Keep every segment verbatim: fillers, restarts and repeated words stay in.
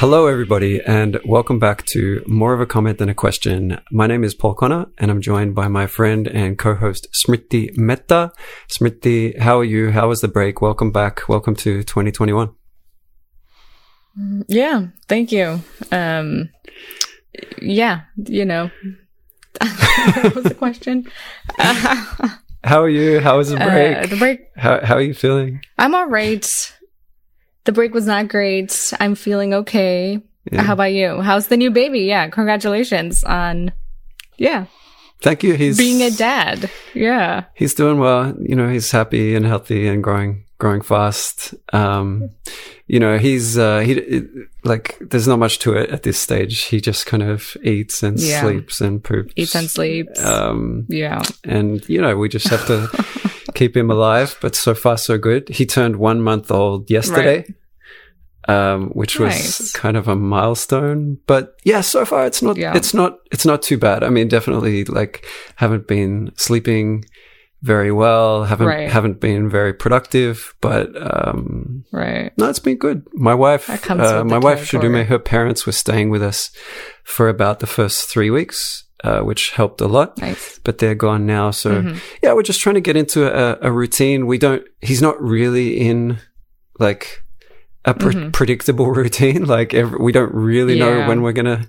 Hello, everybody, and welcome back to More of a Comment Than a Question. My name is Paul Connor, and I'm joined by my friend and co-host Smriti Mehta. Smriti, how are you? How was the break? Welcome back. Welcome to twenty twenty-one. Yeah, thank you. Um, yeah, you know, that was the question. Uh, how are you? How was the break? Uh, the break. How, how are you feeling? I'm all right. The break was not great. I'm feeling okay. Yeah. How about you? How's the new baby? Yeah, congratulations on, yeah. Thank you. He's being a dad. Yeah. He's doing well. You know, he's happy and healthy and growing, growing fast. Um, you know, he's, uh, he, it, like, there's not much to it at this stage. He just kind of eats and yeah. sleeps and poops. Eats and sleeps. Um, yeah. And, you know, we just have to keep him alive, but so far so good. He turned one month old yesterday, right. um, which nice. was kind of a milestone. But yeah, so far it's not yeah. it's not it's not too bad. I mean, definitely like haven't been sleeping very well, haven't right. haven't been very productive, but um, right. no, it's been good. My wife, uh, my wife Shidume, her parents were staying with us for about the first three weeks. Uh, which helped a lot, nice. But they're gone now. So mm-hmm. yeah, we're just trying to get into a, a routine. We don't, he's not really in like a pre- mm-hmm. predictable routine. Like every, we don't really yeah. know when we're going to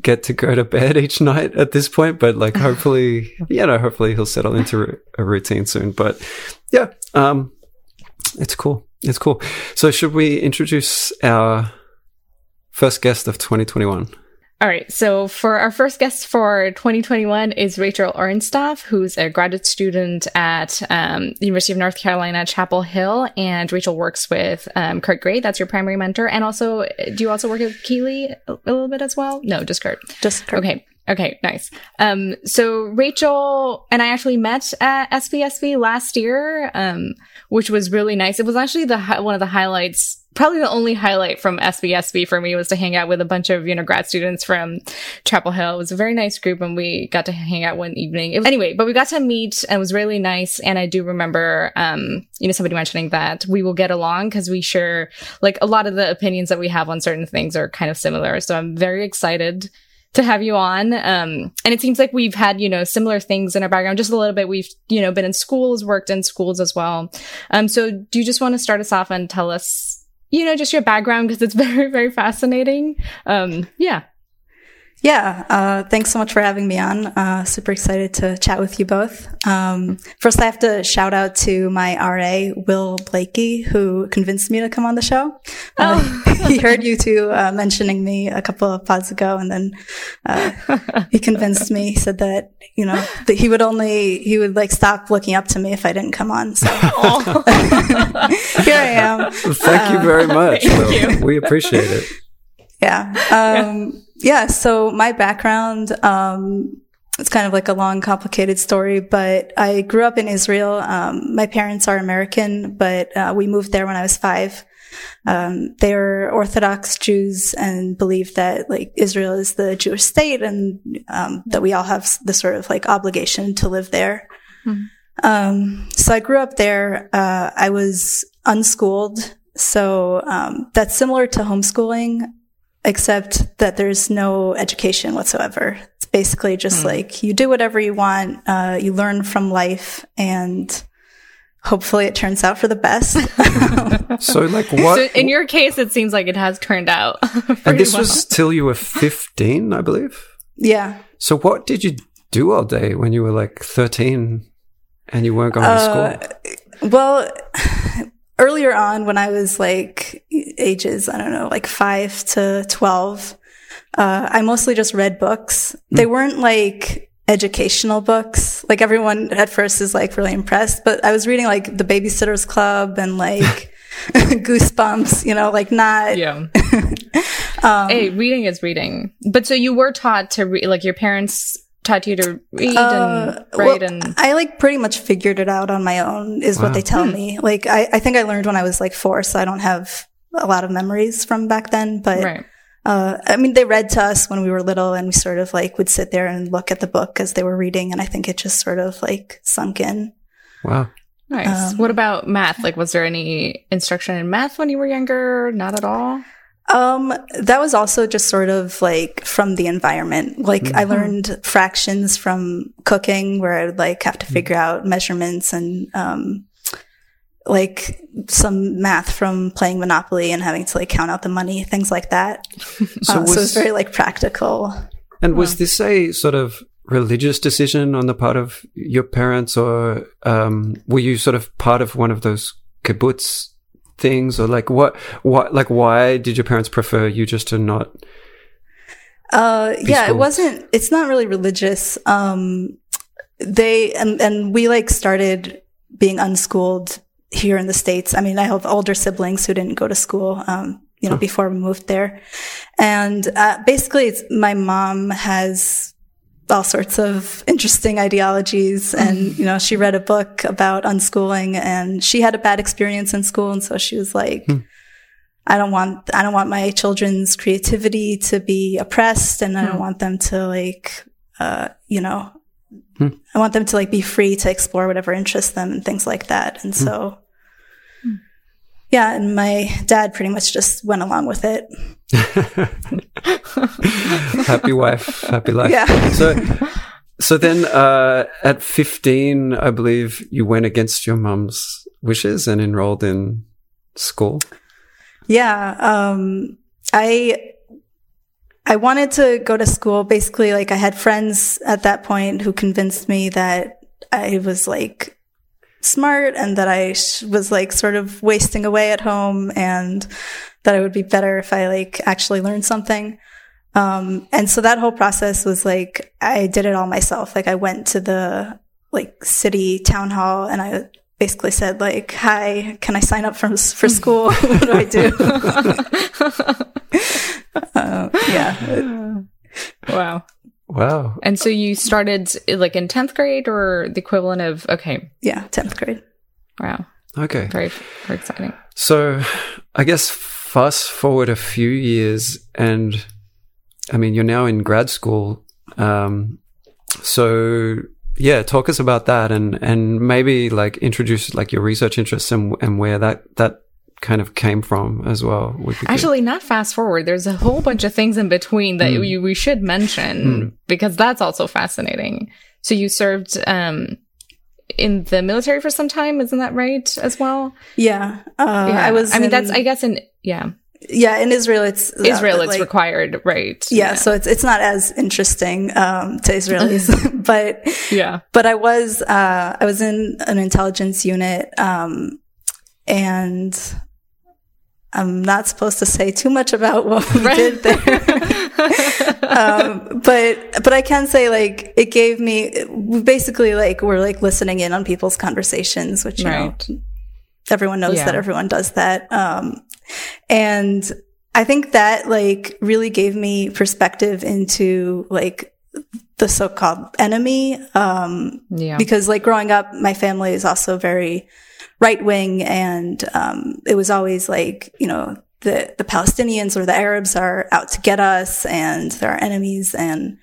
get to go to bed each night at this point, but like hopefully, you know, hopefully he'll settle into a routine soon. But yeah, um, it's cool. It's cool. So should we introduce our first guest of twenty twenty-one? All right, so for our first guest for twenty twenty-one is Rachel Orenstaff, who's a graduate student at um, University of North Carolina, Chapel Hill, and Rachel works with um, Kurt Gray. That's your primary mentor, and also, do you also work with Keeley a, a little bit as well? No, just Kurt. Just Kurt. Okay. Okay, nice. Um, so Rachel and I actually met at S P S V last year, um, which was really nice. It was actually the hi- one of the highlights, probably the only highlight from S B S B for me was to hang out with a bunch of, you know, grad students from Chapel Hill. It was a very nice group and we got to hang out one evening. It was, anyway, but we got to meet and it was really nice. And I do remember, um, you know, somebody mentioning that we will get along because we share, like, a lot of the opinions that we have on certain things are kind of similar. So I'm very excited to have you on. Um, and it seems like we've had, you know, similar things in our background, just a little bit. We've, you know, been in schools, worked in schools as well. Um, so do you just want to start us off and tell us, you know, just your background? Because it's very, very fascinating. Um, yeah. Yeah. Uh, thanks so much for having me on. Uh, super excited to chat with you both. Um, first, I have to shout out to my R A, Will Blakey, who convinced me to come on the show. Oh. Uh, he heard you two uh, mentioning me a couple of pods ago, and then uh, he convinced me. He said that, you know, that he would only, he would like stop looking up to me if I didn't come on. So oh. Here I am. Well, thank uh, you very much. Thank you. We appreciate it. Yeah. Um, yeah. Yeah, so my background, um, it's kind of like a long, complicated story, but I grew up in Israel. Um, my parents are American, but uh, we moved there when I was five. Um, they were Orthodox Jews and believed that, like, Israel is the Jewish state and um, that we all have the sort of, like, obligation to live there. Mm-hmm. Um, so I grew up there. Uh, I was unschooled, so um, that's similar to homeschooling, except that there's no education whatsoever. It's basically just mm. like you do whatever you want, uh, you learn from life, and hopefully it turns out for the best. So, like, what? So in your case, it seems like it has turned out. And this well. was till you were fifteen, I believe? Yeah. So what did you do all day when you were like thirteen and you weren't going uh, to school? Well, earlier on, when I was like ages, I don't know, like five to twelve, uh, I mostly just read books. Mm. They weren't like educational books. Like everyone at first is like really impressed, but I was reading like The Babysitter's Club and like Goosebumps, you know, like not. Yeah. um, hey, reading is reading. But so you were taught to read, like your parents taught you to read uh, and write well, and I like pretty much figured it out on my own is wow. what they tell hmm. me. Like I, I think I learned when I was like four, so I don't have a lot of memories from back then. But right. uh I mean they read to us when we were little and we sort of like would sit there and look at the book as they were reading, and I think it just sort of like sunk in. Wow. Nice. Um, what about math? Like was there any instruction in math when you were younger? Not at all? Um, that was also just sort of like from the environment. Like mm-hmm. I learned fractions from cooking, where I would like have to figure out measurements, and um, like some math from playing Monopoly and having to like count out the money, things like that. So, um, was, so it's very like practical. And was this a sort of religious decision on the part of your parents, or um, were you sort of part of one of those kibbutz things, or like what what like why did your parents prefer you just to not uh yeah schooled? It wasn't it's not really religious. Um they and, and we like started being unschooled here in the States. I mean, I have older siblings who didn't go to school um you know oh. before we moved there, and uh, basically it's my mom has all sorts of interesting ideologies. And, you know, she read a book about unschooling, and she had a bad experience in school. And so she was like, hmm. I don't want, I don't want my children's creativity to be oppressed. And I don't hmm. want them to like, uh, you know, hmm. I want them to like be free to explore whatever interests them and things like that. And hmm. so, hmm. yeah. And my dad pretty much just went along with it. Happy wife, happy life. Yeah. So, so then uh, at fifteen, I believe you went against your mum's wishes and enrolled in school. Yeah, um, I I wanted to go to school. Basically, like I had friends at that point who convinced me that I was like smart and that I sh- was like sort of wasting away at home, and that it would be better if I like actually learned something. Um, and so that whole process was like, I did it all myself. Like I went to the like city town hall and I basically said like, hi, can I sign up for, for school? What do I do? uh, yeah. Wow. Wow. And so you started like in tenth grade, or the equivalent of, okay. Yeah. tenth grade. Wow. Okay. Very, very exciting. So I guess fast forward a few years, and I mean, you're now in grad school. Um, so yeah, talk us about that, and, and maybe like introduce like your research interests and, and where that, that kind of came from as well. Actually, good. Not fast forward. There's a whole bunch of things in between that mm. we, we should mention mm. because that's also fascinating. So you served, um, in the military for some time, isn't that right, as well? Yeah. Uh, yeah. I was I mean in, that's I guess in yeah. Yeah, in Israel it's Israel uh, it's like, required, right? Yeah, yeah, so it's it's not as interesting um to Israelis. but yeah. But I was uh I was in an intelligence unit, um and I'm not supposed to say too much about what we right. did there. um, but, but I can say like, it gave me basically like, we're like listening in on people's conversations, which, you right. know, everyone knows yeah. that everyone does that. Um, and I think that like really gave me perspective into like the so-called enemy. Um, yeah. because like growing up, my family is also very right wing, and, um, it was always like, you know, The, the Palestinians or the Arabs are out to get us, and they're our enemies. And,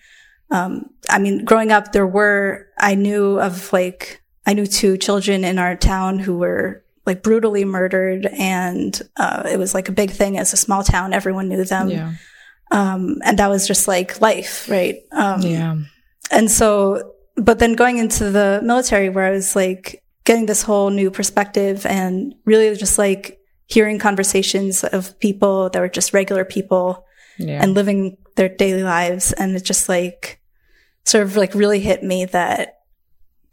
um, I mean, growing up, there were, I knew of like, I knew two children in our town who were like brutally murdered. And, uh, it was like a big thing as a small town. Everyone knew them. Yeah. Um, and that was just like life, right? Um, yeah. And so, but then going into the military, where I was like getting this whole new perspective and really just like, hearing conversations of people that were just regular people yeah. and living their daily lives. And it just like sort of like really hit me that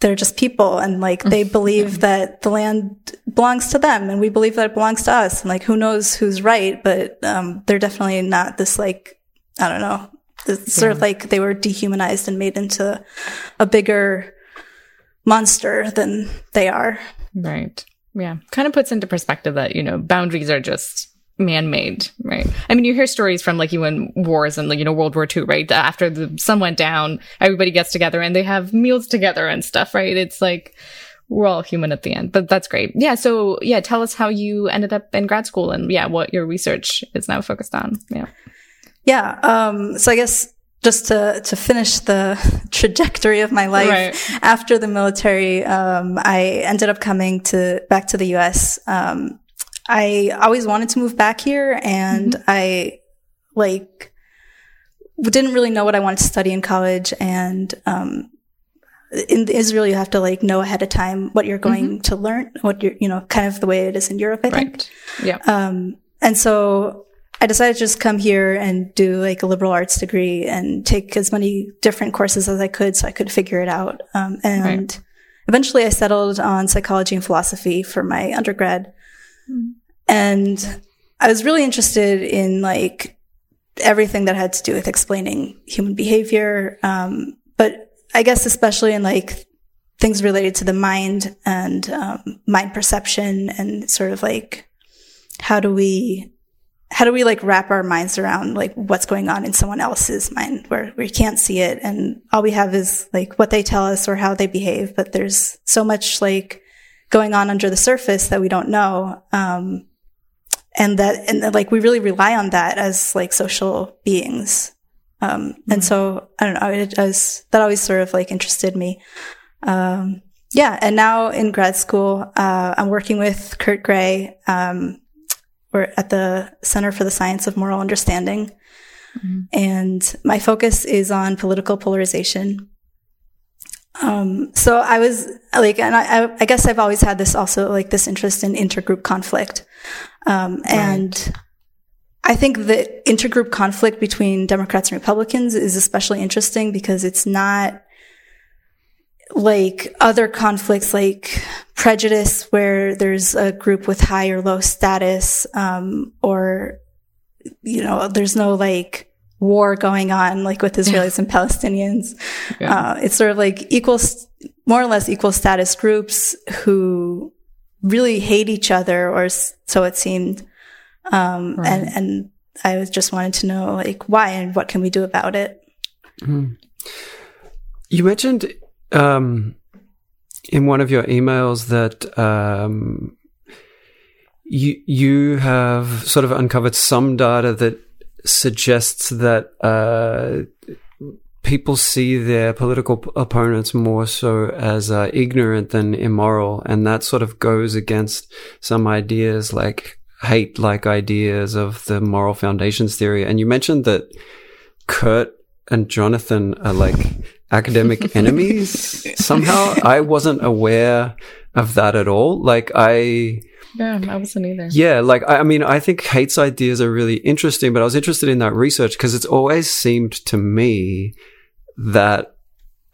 they're just people, and like they believe that the land belongs to them, and we believe that it belongs to us. And like, who knows who's right, but um, they're definitely not this like, I don't know, this yeah. sort of like they were dehumanized and made into a bigger monster than they are. Right. Yeah, kind of puts into perspective that, you know, boundaries are just man-made, right? I mean, you hear stories from like U N wars and like, you know, World War Two, right? After the sun went down, everybody gets together and they have meals together and stuff, right? It's like we're all human at the end, but that's great. Yeah, so yeah, tell us how you ended up in grad school and yeah, what your research is now focused on. Yeah, yeah. Um, so I guess just to to finish the trajectory of my life right. after the military, um, I ended up coming to back to the U S. Um, I always wanted to move back here, and mm-hmm. I like didn't really know what I wanted to study in college. And um, in Israel, you have to like know ahead of time what you're going mm-hmm. to learn, what you're, you know, kind of the way it is in Europe, I right. think. Yeah. Um, and so I decided to just come here and do like a liberal arts degree and take as many different courses as I could so I could figure it out. Um, and right. eventually I settled on psychology and philosophy for my undergrad. Mm-hmm. And I was really interested in like everything that had to do with explaining human behavior. Um, but I guess especially in like things related to the mind and um, mind perception and sort of like how do we, how do we like wrap our minds around like what's going on in someone else's mind where we can't see it. And all we have is like what they tell us or how they behave, but there's so much like going on under the surface that we don't know. Um, and that, and that, like, we really rely on that as like social beings. Um, mm-hmm. and so I don't know, I, I was, that always sort of like interested me. Um, yeah. And now in grad school, uh, I'm working with Kurt Gray. Um, we're at the Center for the Science of Moral Understanding. Mm-hmm. And my focus is on political polarization. Um, so I was like, and I, I guess I've always had this also like this interest in intergroup conflict. Um, right. and I think that intergroup conflict between Democrats and Republicans is especially interesting because it's not like other conflicts like prejudice where there's a group with high or low status, um, or, you know, there's no like, war going on, like with Israelis and Palestinians. Yeah. Uh, it's sort of like equal, more or less equal status groups who really hate each other, or so it seemed. Um, right. and, and I was just wanted to know like why and what can we do about it? Mm. You mentioned, um, in one of your emails that, um, you, you have sort of uncovered some data that suggests that uh, people see their political p- opponents more so as uh, ignorant than immoral, and that sort of goes against some ideas like hate-like ideas of the moral foundations theory. And you mentioned that Kurt and Jonathan are like academic enemies somehow. I wasn't aware of that at all. Like I... Yeah, I wasn't either. Yeah, like, I mean, I think Haidt's ideas are really interesting, but I was interested in that research because it's always seemed to me that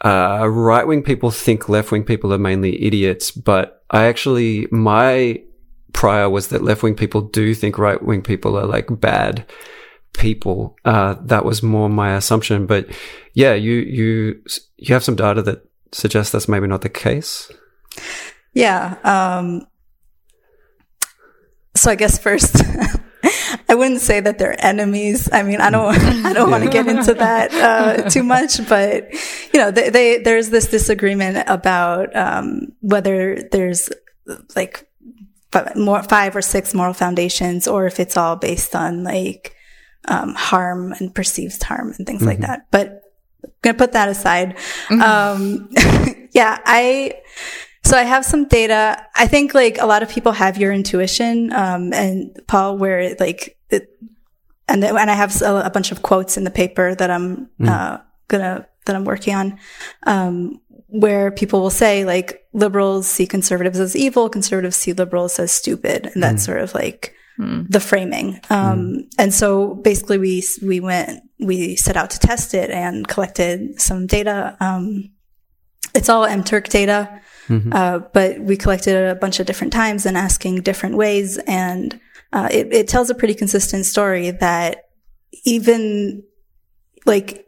uh, right-wing people think left-wing people are mainly idiots, but I actually, my prior was that left-wing people do think right-wing people are, like, bad people. Uh, that was more my assumption, but, yeah, you you you have some data that suggests that's maybe not the case? Yeah, um... So I guess first, I wouldn't say that they're enemies. I mean, I don't, I don't yeah. want to get into that, uh, too much, but you know, they, they, there's this disagreement about, um, whether there's like f- more, five or six moral foundations, or if it's all based on like, um, harm and perceived harm and things mm-hmm. like that. But I'm going to put that aside. Mm-hmm. Um, yeah, I, So I have some data. I think like a lot of people have your intuition, um, and Paul, where like, it, and and I have a, a bunch of quotes in the paper that I'm mm. uh, gonna that I'm working on, um, where people will say like liberals see conservatives as evil, conservatives see liberals as stupid, and that's mm. sort of like mm. the framing. Um, mm. And so basically, we we went we set out to test it and collected some data. Um, it's all MTurk data. Mm-hmm. Uh, but we collected it a bunch of different times and asking different ways. And, uh, it, it tells a pretty consistent story that even like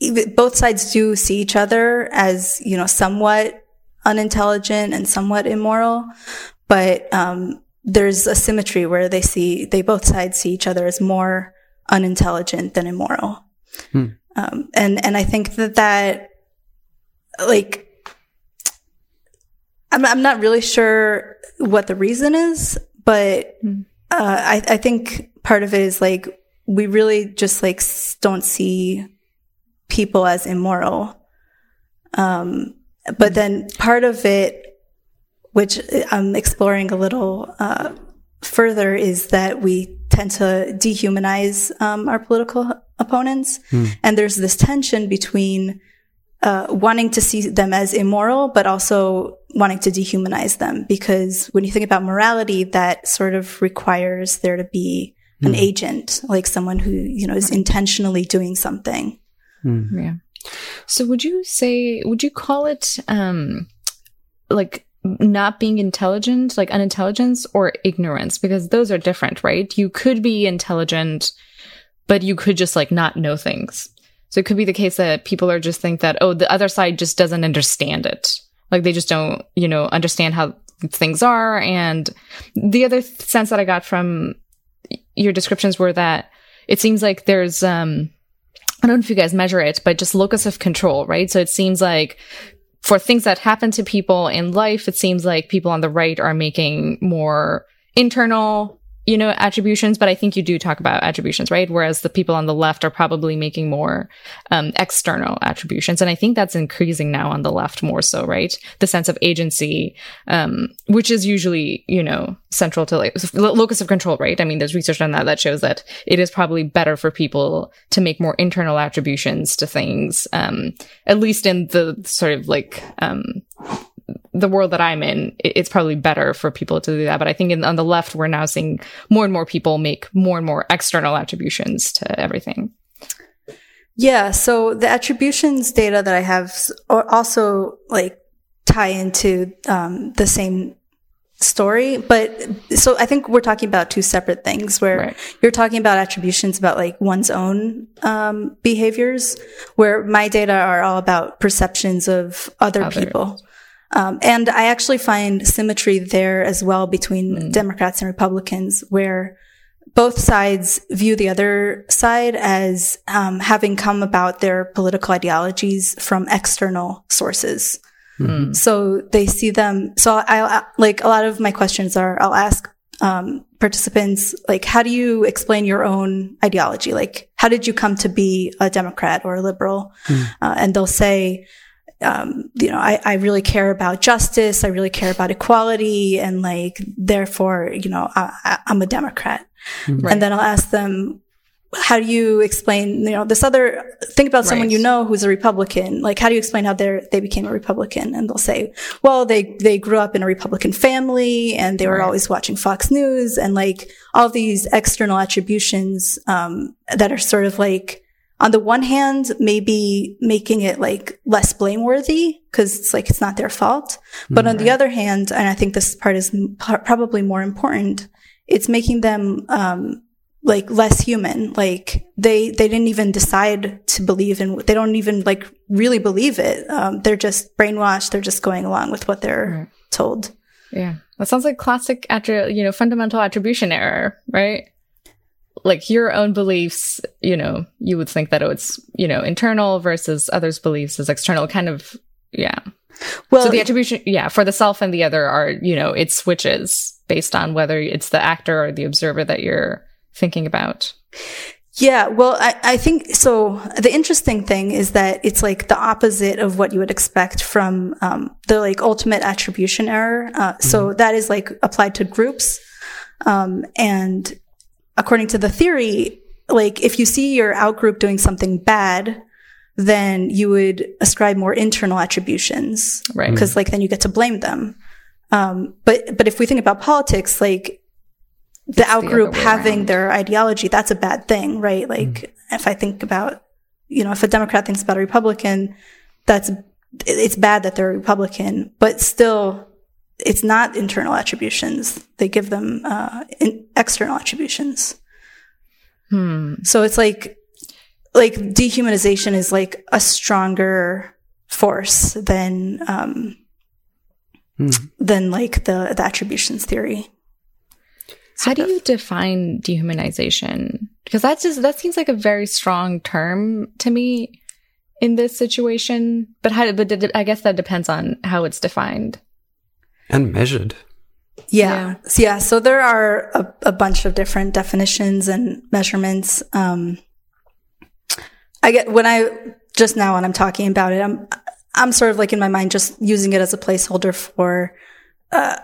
even both sides do see each other as, you know, somewhat unintelligent and somewhat immoral. But, um, there's a symmetry where they see, they both sides see each other as more unintelligent than immoral. Mm. Um, and, and I think that that, like, I'm, I'm not really sure what the reason is, but uh, I, I think part of it is like we really just like don't see people as immoral. Um, but then part of it, which I'm exploring a little, uh, further is that we tend to dehumanize um, our political opponents. Mm. And there's this tension between uh, wanting to see them as immoral, but also wanting to dehumanize them. Because when you think about morality, that sort of requires there to be an mm. agent, like someone who, you know, is intentionally doing something. Mm. Yeah. So would you say, would you call it, um, like, not being intelligent, like unintelligence, or ignorance? Because those are different, right? You could be intelligent, but you could just like not know things. So it could be the case that people are just think that, oh, the other side just doesn't understand it. Like they just don't, you know, understand how things are. And the other sense that I got from your descriptions were that it seems like there's, um, I don't know if you guys measure it, but just locus of control, right? So it seems like for things that happen to people in life, it seems like people on the right are making more internal, you know, attributions. But I think you do talk about attributions, right? Whereas the people on the left are probably making more um, external attributions. And I think that's increasing now on the left more so, right? The sense of agency, um, which is usually, you know, central to like lo- locus of control, right? I mean, there's research on that that shows that it is probably better for people to make more internal attributions to things, um, at least in the sort of like um, the world that I'm in. It's probably better for people to do that. But I think in, on the left, we're now seeing more and more people make more and more external attributions to everything. Yeah. So the attributions data that I have also like tie into um, the same story. But so I think we're talking about two separate things where right. You're talking about attributions about like one's own um, behaviors, where my data are all about perceptions of other Others. people. Um, and I actually find symmetry there as well between mm. Democrats and Republicans, where both sides view the other side as um, having come about their political ideologies from external sources. Mm. So they see them. So I like a lot of my questions are I'll ask um, participants, like, how do you explain your own ideology? Like, how did you come to be a Democrat or a liberal? Mm. Uh, and they'll say, Um, you know, I, I really care about justice. I really care about equality. And like, therefore, you know, I, I, I'm a Democrat. Right. And then I'll ask them, how do you explain, you know, this other, think about right. someone you know who's a Republican. Like, how do you explain how they they became a Republican? And they'll say, well, they, they grew up in a Republican family and they were right. always watching Fox News and like all these external attributions, um, that are sort of like, on the one hand, maybe making it like less blameworthy because it's like it's not their fault. But mm, on right. the other hand, and I think this part is p- probably more important, it's making them um like less human. Like they they didn't even decide to believe in. They don't even like really believe it. Um, they're just brainwashed. They're just going along with what they're right. told. Yeah, that sounds like classic, attri- you know, fundamental attribution error, right? Like your own beliefs, you know, you would think that it's, you know, internal versus others' beliefs as external, kind of, yeah. Well, so the attribution, yeah, for the self and the other are, you know, it switches based on whether it's the actor or the observer that you're thinking about. Yeah, well, I, I think, so the interesting thing is that it's like the opposite of what you would expect from um, the like ultimate attribution error. Uh, mm-hmm. So that is like applied to groups um, and according to the theory, like if you see your outgroup doing something bad, then you would ascribe more internal attributions, right? Because like then you get to blame them. Um, but but if we think about politics, like the it's outgroup the having around. Their ideology, that's a bad thing, right? Like mm-hmm. if I think about, you know, if a Democrat thinks about a Republican, that's it's bad that they're a Republican, but still. It's not internal attributions. They give them uh, in- external attributions. Hmm. So it's like, like dehumanization is like a stronger force than um, hmm. than like the, the attributions theory. So How do you define dehumanization? Because that's just that seems like a very strong term to me in this situation. But how? But did, I guess that depends on how it's defined. And measured. Yeah. yeah. Yeah. So there are a, a bunch of different definitions and measurements. Um, I get when I just now when I'm talking about it, I'm I'm sort of like in my mind just using it as a placeholder for uh,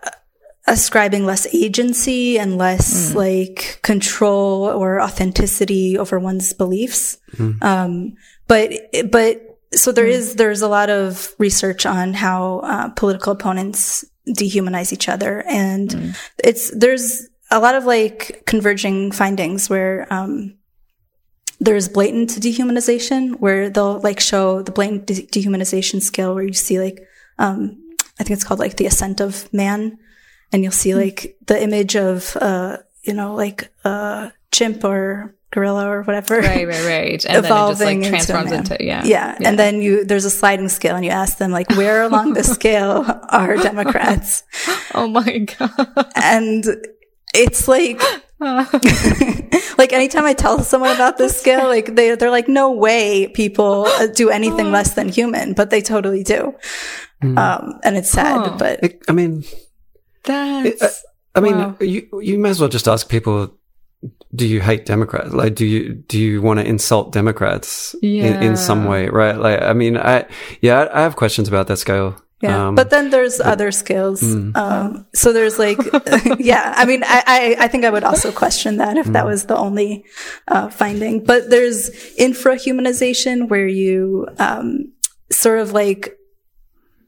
ascribing less agency and less mm. like control or authenticity over one's beliefs. Mm. Um, but, but so there mm. is, there's a lot of research on how uh, political opponents dehumanize each other. And mm. it's, there's a lot of like converging findings where, um, there's blatant dehumanization where they'll like show the blatant de- dehumanization scale where you see like, um, I think it's called like the ascent of man. And you'll see like the image of, uh, you know, like, uh, chimp or gorilla or whatever. Right, right, right. And evolving then it just like transforms into, into yeah, yeah. Yeah. And then you, there's a sliding scale and you ask them like, where along the scale are Democrats? Oh my God. And it's like, like anytime I tell someone about this scale, like they, they're like, no way people do anything less than human, but they totally do. Mm. Um, and it's sad, huh. but it, I mean, That's, it, I, I mean, wow. you you may as well just ask people, do you hate Democrats? Like, do you do you want to insult Democrats yeah. in, in some way, right? Like, I mean, I yeah, I have questions about that scale. Yeah, um, but then there's but, other scales. Mm. Um, so there's like, yeah, I mean, I, I, I think I would also question that if mm. that was the only uh, finding. But there's infrahumanization where you um, sort of like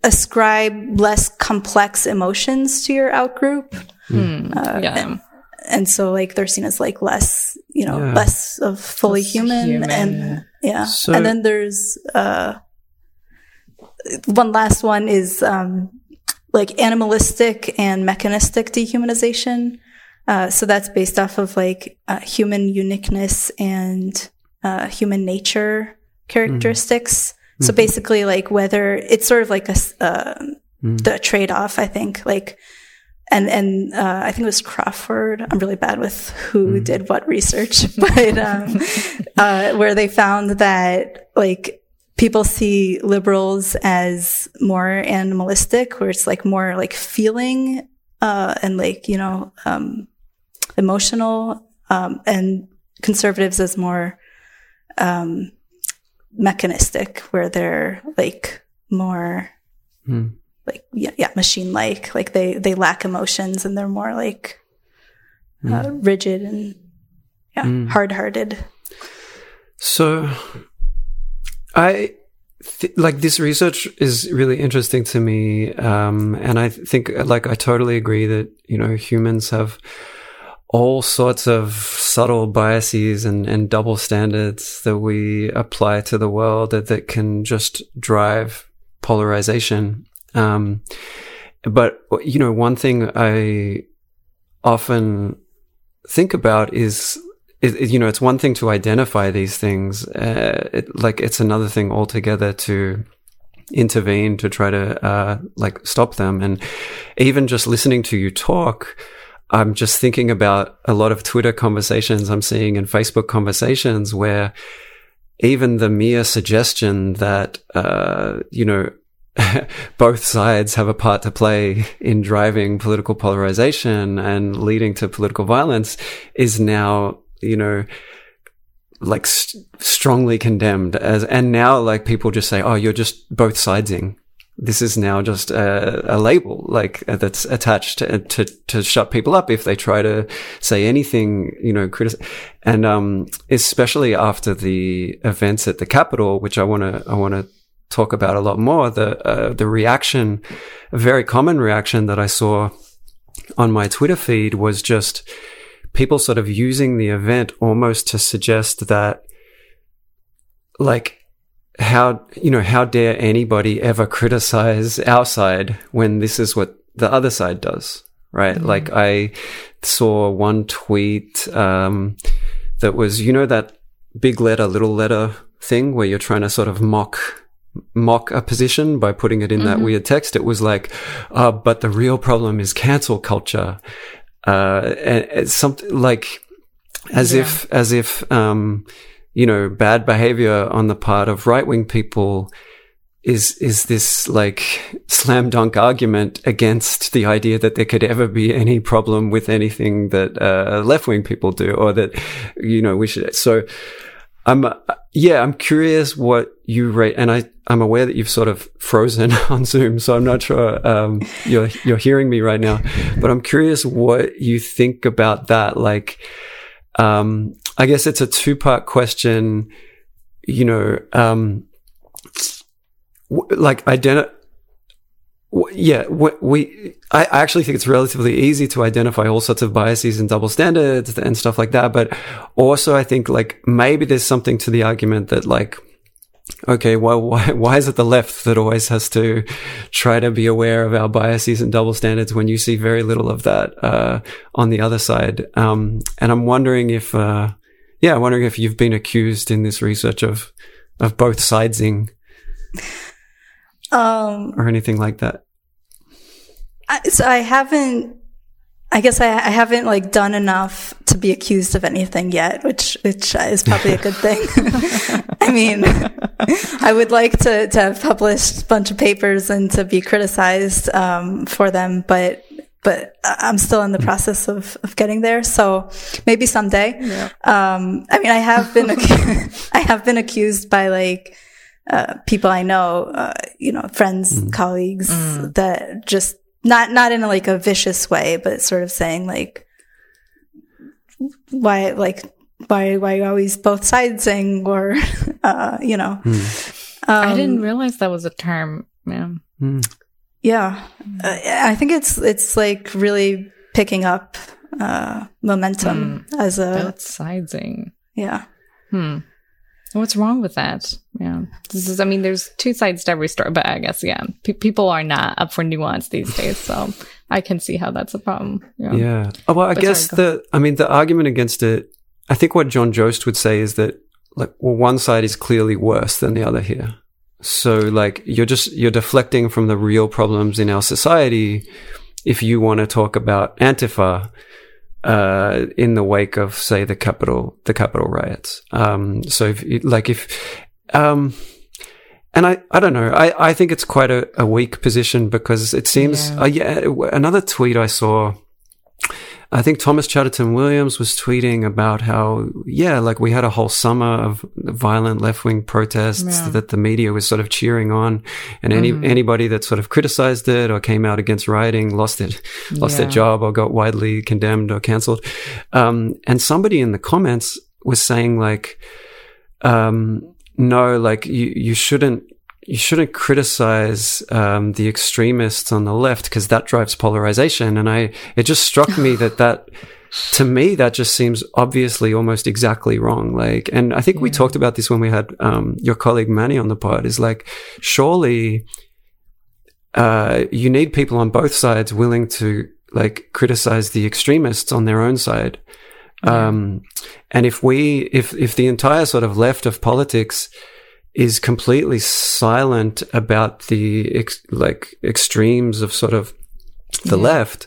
ascribe less complex emotions to your outgroup. Mm. Uh, yeah. and, and so like they're seen as like less, you know, yeah. less of fully less human, human. And yeah. So, and then there's, uh, one last one is, um, like animalistic and mechanistic dehumanization. Uh, so that's based off of like, uh, human uniqueness and, uh, human nature characteristics. Mm. So basically, like, whether it's sort of like a, uh, mm. the trade-off, I think, like, and, and, uh, I think it was Crawford. I'm really bad with who mm. did what research, but, um, uh, where they found that, like, people see liberals as more animalistic, where it's like more like feeling, uh, and like, you know, um, emotional, um, and conservatives as more, um, mechanistic, where they're like more mm. like yeah, yeah machine like like they they lack emotions and they're more like mm. uh, rigid and yeah mm. hard-hearted. So I th- like this research is really interesting to me, um and I think like I totally agree that, you know, humans have all sorts of subtle biases and, and double standards that we apply to the world that, that can just drive polarization. Um, but, you know, one thing I often think about is, is, you know, it's one thing to identify these things. Uh, it, like it's another thing altogether to intervene, to try to, uh, like stop them. And even just listening to you talk, I'm just thinking about a lot of Twitter conversations I'm seeing and Facebook conversations where even the mere suggestion that, uh, you know, both sides have a part to play in driving political polarization and leading to political violence is now, you know, like st- strongly condemned as, and now like people just say, oh, you're just both sidesing. This is now just a, a label, like uh, that's attached to, to to shut people up if they try to say anything, you know, critici- and um, especially after the events at the Capitol, which I want to I want to talk about a lot more. The uh, the reaction, a very common reaction that I saw on my Twitter feed was just people sort of using the event almost to suggest that, like, how, you know, how dare anybody ever criticize our side when this is what the other side does, right? Mm-hmm. Like I saw one tweet, um, that was, you know, that big letter, little letter thing where you're trying to sort of mock, mock a position by putting it in mm-hmm. that weird text. It was like, uh, but the real problem is cancel culture. Uh, and it's something like as yeah. if, as if, um, you know, bad behavior on the part of right-wing people is, is this like slam dunk argument against the idea that there could ever be any problem with anything that, uh, left-wing people do or that, you know, we should. So I'm, uh, yeah, I'm curious what you rate. And I, I'm aware that you've sort of frozen on Zoom, so I'm not sure um, you're you're hearing me right now. But I'm curious what you think about that. Like, um, I guess it's a two-part question. You know, um, w- like identi- w- yeah, w- we. I, I actually think it's relatively easy to identify all sorts of biases and double standards and stuff like that. But also, I think like maybe there's something to the argument that like, okay, well, why, why is it the left that always has to try to be aware of our biases and double standards when you see very little of that uh, on the other side? Um, and I'm wondering if, uh, yeah, I'm wondering if you've been accused in this research of of both sidesing um, or anything like that. I, so I haven't. I guess I, I haven't like done enough to be accused of anything yet, which which is probably a good thing. I mean, I would like to, to have published a bunch of papers and to be criticized um, for them, but but I'm still in the process of, of getting there. So maybe someday. Yeah. Um, I mean, I have been ac- I have been accused by like uh, people I know, uh, you know, friends, mm. colleagues mm. that just. Not, not in a, like a vicious way, but sort of saying like, why, like, why, why are you always both sidesing or, uh, you know. Mm. Um, I didn't realize that was a term, man. Mm. Yeah. Mm. Uh, I think it's, it's like really picking up, uh, momentum mm. as a. That's sidesing. Yeah. Hmm. What's wrong with that? Yeah. This is, I mean, there's two sides to every story, but I guess, yeah, pe- people are not up for nuance these days. So I can see how that's a problem. Yeah. yeah. Oh, well, I but guess sorry, the, I mean, the argument against it, I think what John Jost would say is that, like, well, one side is clearly worse than the other here. So, like, you're just, you're deflecting from the real problems in our society if you want to talk about Antifa. Uh, in the wake of, say, the Capitol, the Capitol riots. Um, so if, like if, um, and I, I don't know, I, I think it's quite a, a weak position because it seems, yeah. Uh, yeah, another tweet I saw, I think Thomas Chatterton Williams was tweeting about how, yeah, like we had a whole summer of violent left-wing protests yeah. that the media was sort of cheering on, and any, mm. anybody that sort of criticized it or came out against rioting lost it, lost yeah. their job or got widely condemned or canceled. Um, and somebody in the comments was saying like, um, no, like you, you shouldn't, You shouldn't criticize um, the extremists on the left because that drives polarization. And I, it just struck me that that, to me, that just seems obviously almost exactly wrong. Like, and I think yeah. we talked about this when we had um, your colleague Manny on the pod. Is like, surely uh, you need people on both sides willing to like criticize the extremists on their own side. Yeah. Um, and if we, if if the entire sort of left of politics is completely silent about the ex- like extremes of sort of the yeah. left,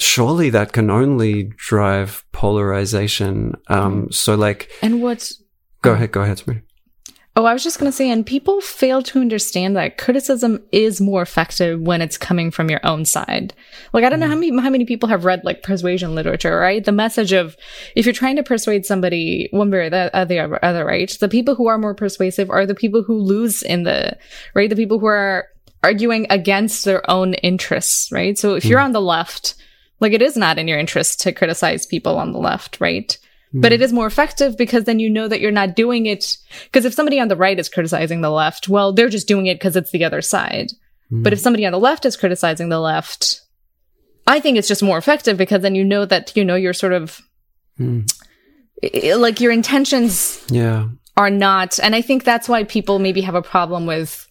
surely that can only drive polarization. Um, so like, and what's go ahead, go ahead, Smriti. Oh, I was just going to say, and people fail to understand that criticism is more effective when it's coming from your own side. Like, I don't know how many, how many people have read like persuasion literature, right? The message of if you're trying to persuade somebody one way or the other, other, right? The people who are more persuasive are the people who lose in the, right? The people who are arguing against their own interests, right? So if mm. you're on the left, like it is not in your interest to criticize people on the left, right? But it is more effective because then you know that you're not doing it. Because if somebody on the right is criticizing the left, well, they're just doing it because it's the other side. Mm. But if somebody on the left is criticizing the left, I think it's just more effective because then you know that, you know, you're sort of mm. like your intentions yeah. are not. And I think that's why people maybe have a problem with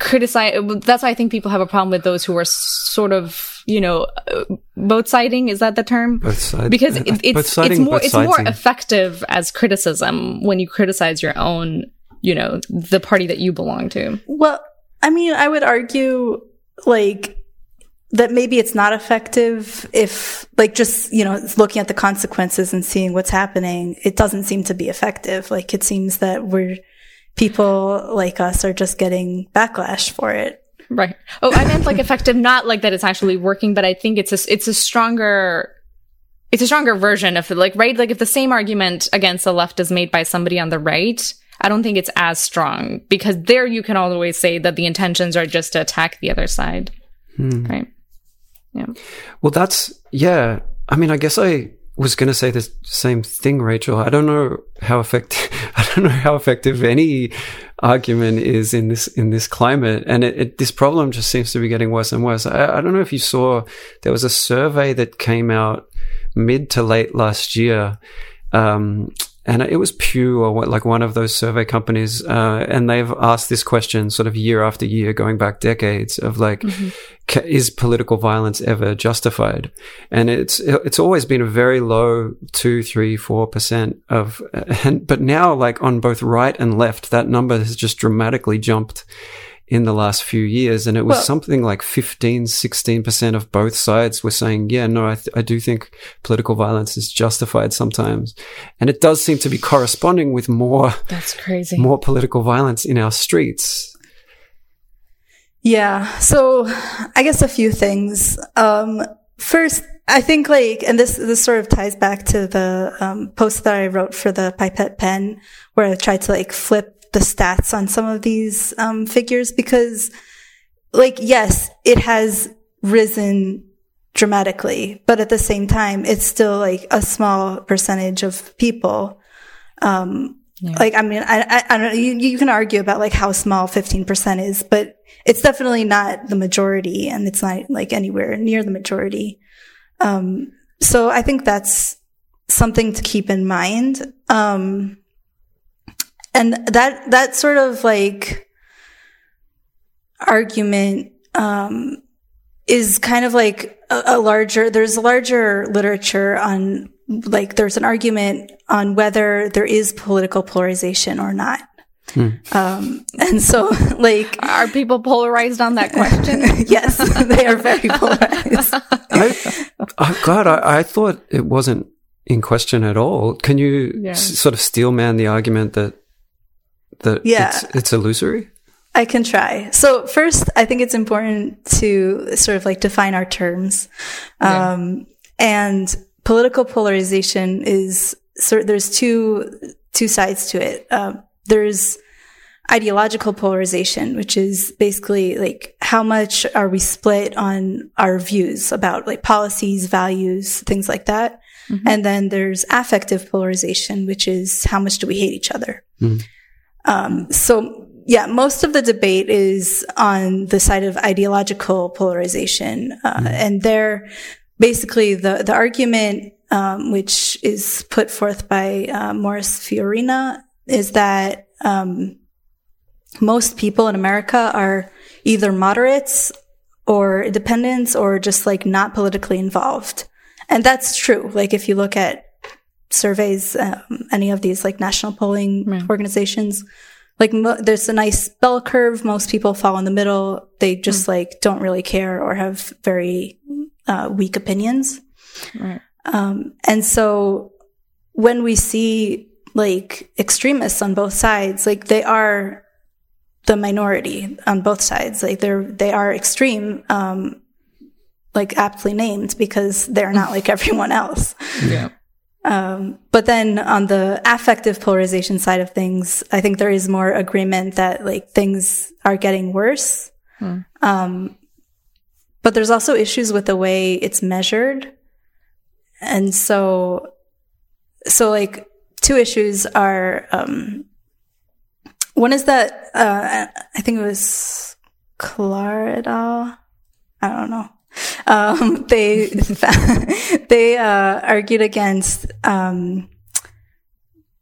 criticize. That's why I think people have a problem with those who are sort of, you know, both siding, is that the term? Both sides. Because it, it's, both siding, it's more, it's more effective as criticism when you criticize your own, you know, the party that you belong to. Well, I mean, I would argue like that maybe it's not effective if like just, you know, looking at the consequences and seeing what's happening, it doesn't seem to be effective. Like it seems that we're, people like us are just getting backlash for it. Right. Oh, I meant like effective, not like that it's actually working, but I think it's a, it's a stronger, it's a stronger version of like, right? Like if the same argument against the left is made by somebody on the right, I don't think it's as strong, because there you can always say that the intentions are just to attack the other side. Hmm. Right. Yeah. Well, that's, yeah. I mean, I guess I was going to say the same thing, Rachel. I don't know how effective, I don't know how effective any argument is in this, in this climate. And it, it, this problem just seems to be getting worse and worse. I, I don't know if you saw, there was a survey that came out mid to late last year. Um, And it was Pew or what, like one of those survey companies. Uh, and they've asked this question sort of year after year, going back decades, of like, mm-hmm. ca- is political violence ever justified? And it's, it's always been a very low two, three, four percent of, and, but now like on both right and left, that number has just dramatically jumped in the last few years. And it was well, something like fifteen, sixteen percent of both sides were saying, yeah, no, I, th- I do think political violence is justified sometimes. And it does seem to be corresponding with more, that's crazy, more political violence in our streets. Yeah. So I guess a few things. Um, first, I think like, and this, this sort of ties back to the um, post that I wrote for the Pipette Pen, where I tried to like flip the stats on some of these um figures, because like, yes, it has risen dramatically, but at the same time, it's still like a small percentage of people. Um yeah. Like, I mean, I, I, I don't know, you, you can argue about like how small fifteen percent is, but it's definitely not the majority, and it's not like anywhere near the majority. Um so I think that's something to keep in mind. Um And that, that sort of like argument, um, is kind of like a, a larger, there's a larger literature on like, there's an argument on whether there is political polarization or not. Hmm. Um, and so like, are people polarized on that question? Yes, they are very polarized. I, oh God, I, I thought it wasn't in question at all. Can you yeah. s- sort of steel man the argument that, That yeah. it's, it's illusory? I can try. So first, I think it's important to sort of like define our terms. Yeah. Um, and political polarization is sort, there's two, two sides to it. Uh, there's ideological polarization, which is basically like how much are we split on our views about like policies, values, things like that. Mm-hmm. And then there's affective polarization, which is how much do we hate each other? Mm. Um, so yeah, most of the debate is on the side of ideological polarization. Uh, mm-hmm. And there, basically the, the argument, um, which is put forth by, uh, Morris Fiorina, is that, um, most people in America are either moderates or independents or just like not politically involved. And that's true. Like if you look at surveys, um, any of these like national polling mm. organizations, like mo- there's a nice bell curve. Most people fall in the middle. They just mm. like don't really care or have very uh, weak opinions. Right. Um, and so when we see like extremists on both sides, like they are the minority on both sides. Like they're, they are extreme, um, like aptly named, because they're not like everyone else. Yeah. Um, but then on the affective polarization side of things, I think there is more agreement that like things are getting worse. Hmm. Um, but there's also issues with the way it's measured. And so, so like two issues are, um, one is that, uh, I think it was Clark et al. I don't know. Um, they, they, uh, argued against, um,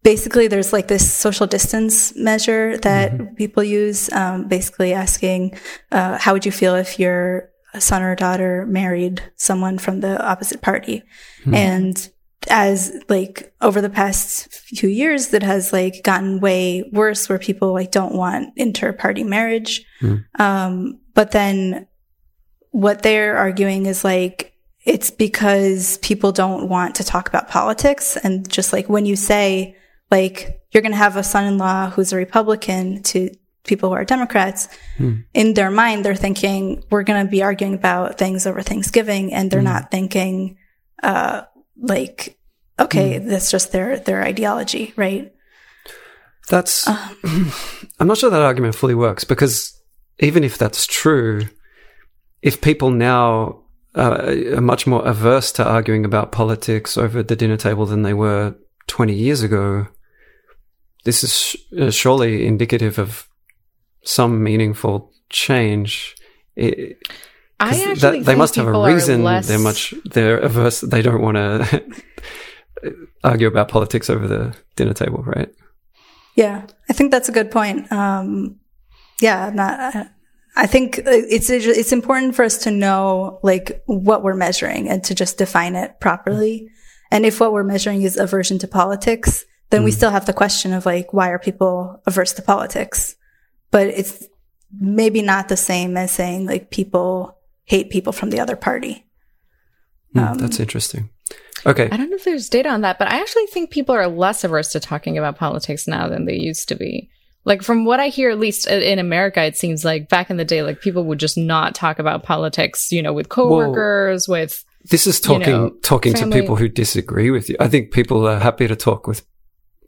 basically there's like this social distance measure that mm-hmm. people use, um, basically asking, uh, how would you feel if your son or daughter married someone from the opposite party? Mm-hmm. And as like over the past few years, that has like gotten way worse, where people like don't want inter-party marriage. Mm-hmm. Um, but then, what they're arguing is like, it's because people don't want to talk about politics. And just like when you say like, you're going to have a son-in-law who's a Republican to people who are Democrats, mm. in their mind, they're thinking, we're going to be arguing about things over Thanksgiving. And they're mm. not thinking, uh, like, okay, mm. that's just their, their ideology. Right. That's um. I'm not sure that argument fully works, because even if that's true, if people now uh, are much more averse to arguing about politics over the dinner table than they were twenty years ago, this is sh- uh, surely indicative of some meaningful change. It, I actually that, they think must have a reason. Less... They're much. They're averse. They don't want to argue about politics over the dinner table, right? Yeah, I think that's a good point. Um, yeah, not. I, I think it's it's important for us to know like what we're measuring and to just define it properly. Mm. And if what we're measuring is aversion to politics, then mm. we still have the question of like, why are people averse to politics? But it's maybe not the same as saying like people hate people from the other party. Mm, um, that's interesting. Okay. I don't know if there's data on that, but I actually think people are less averse to talking about politics now than they used to be. Like from what I hear, at least in America, it seems like back in the day, like people would just not talk about politics, you know, with coworkers, well, with this is talking you know, talking family. To people who disagree with you. I think people are happy to talk with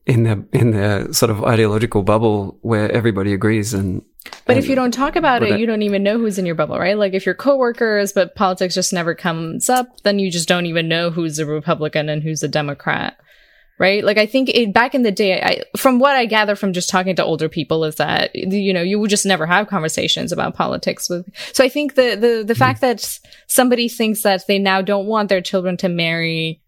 in their in their sort of ideological bubble where everybody agrees. And but and if you don't talk about it, you don't even know who's in your bubble, right? Like if you're coworkers, but politics just never comes up, then you just don't even know who's a Republican and who's a Democrat, right? Like I think it, back in the day, I, from what I gather from just talking to older people is that, you know, you would just never have conversations about politics with. So I think the the, the mm. fact that somebody thinks that they now don't want their children to marry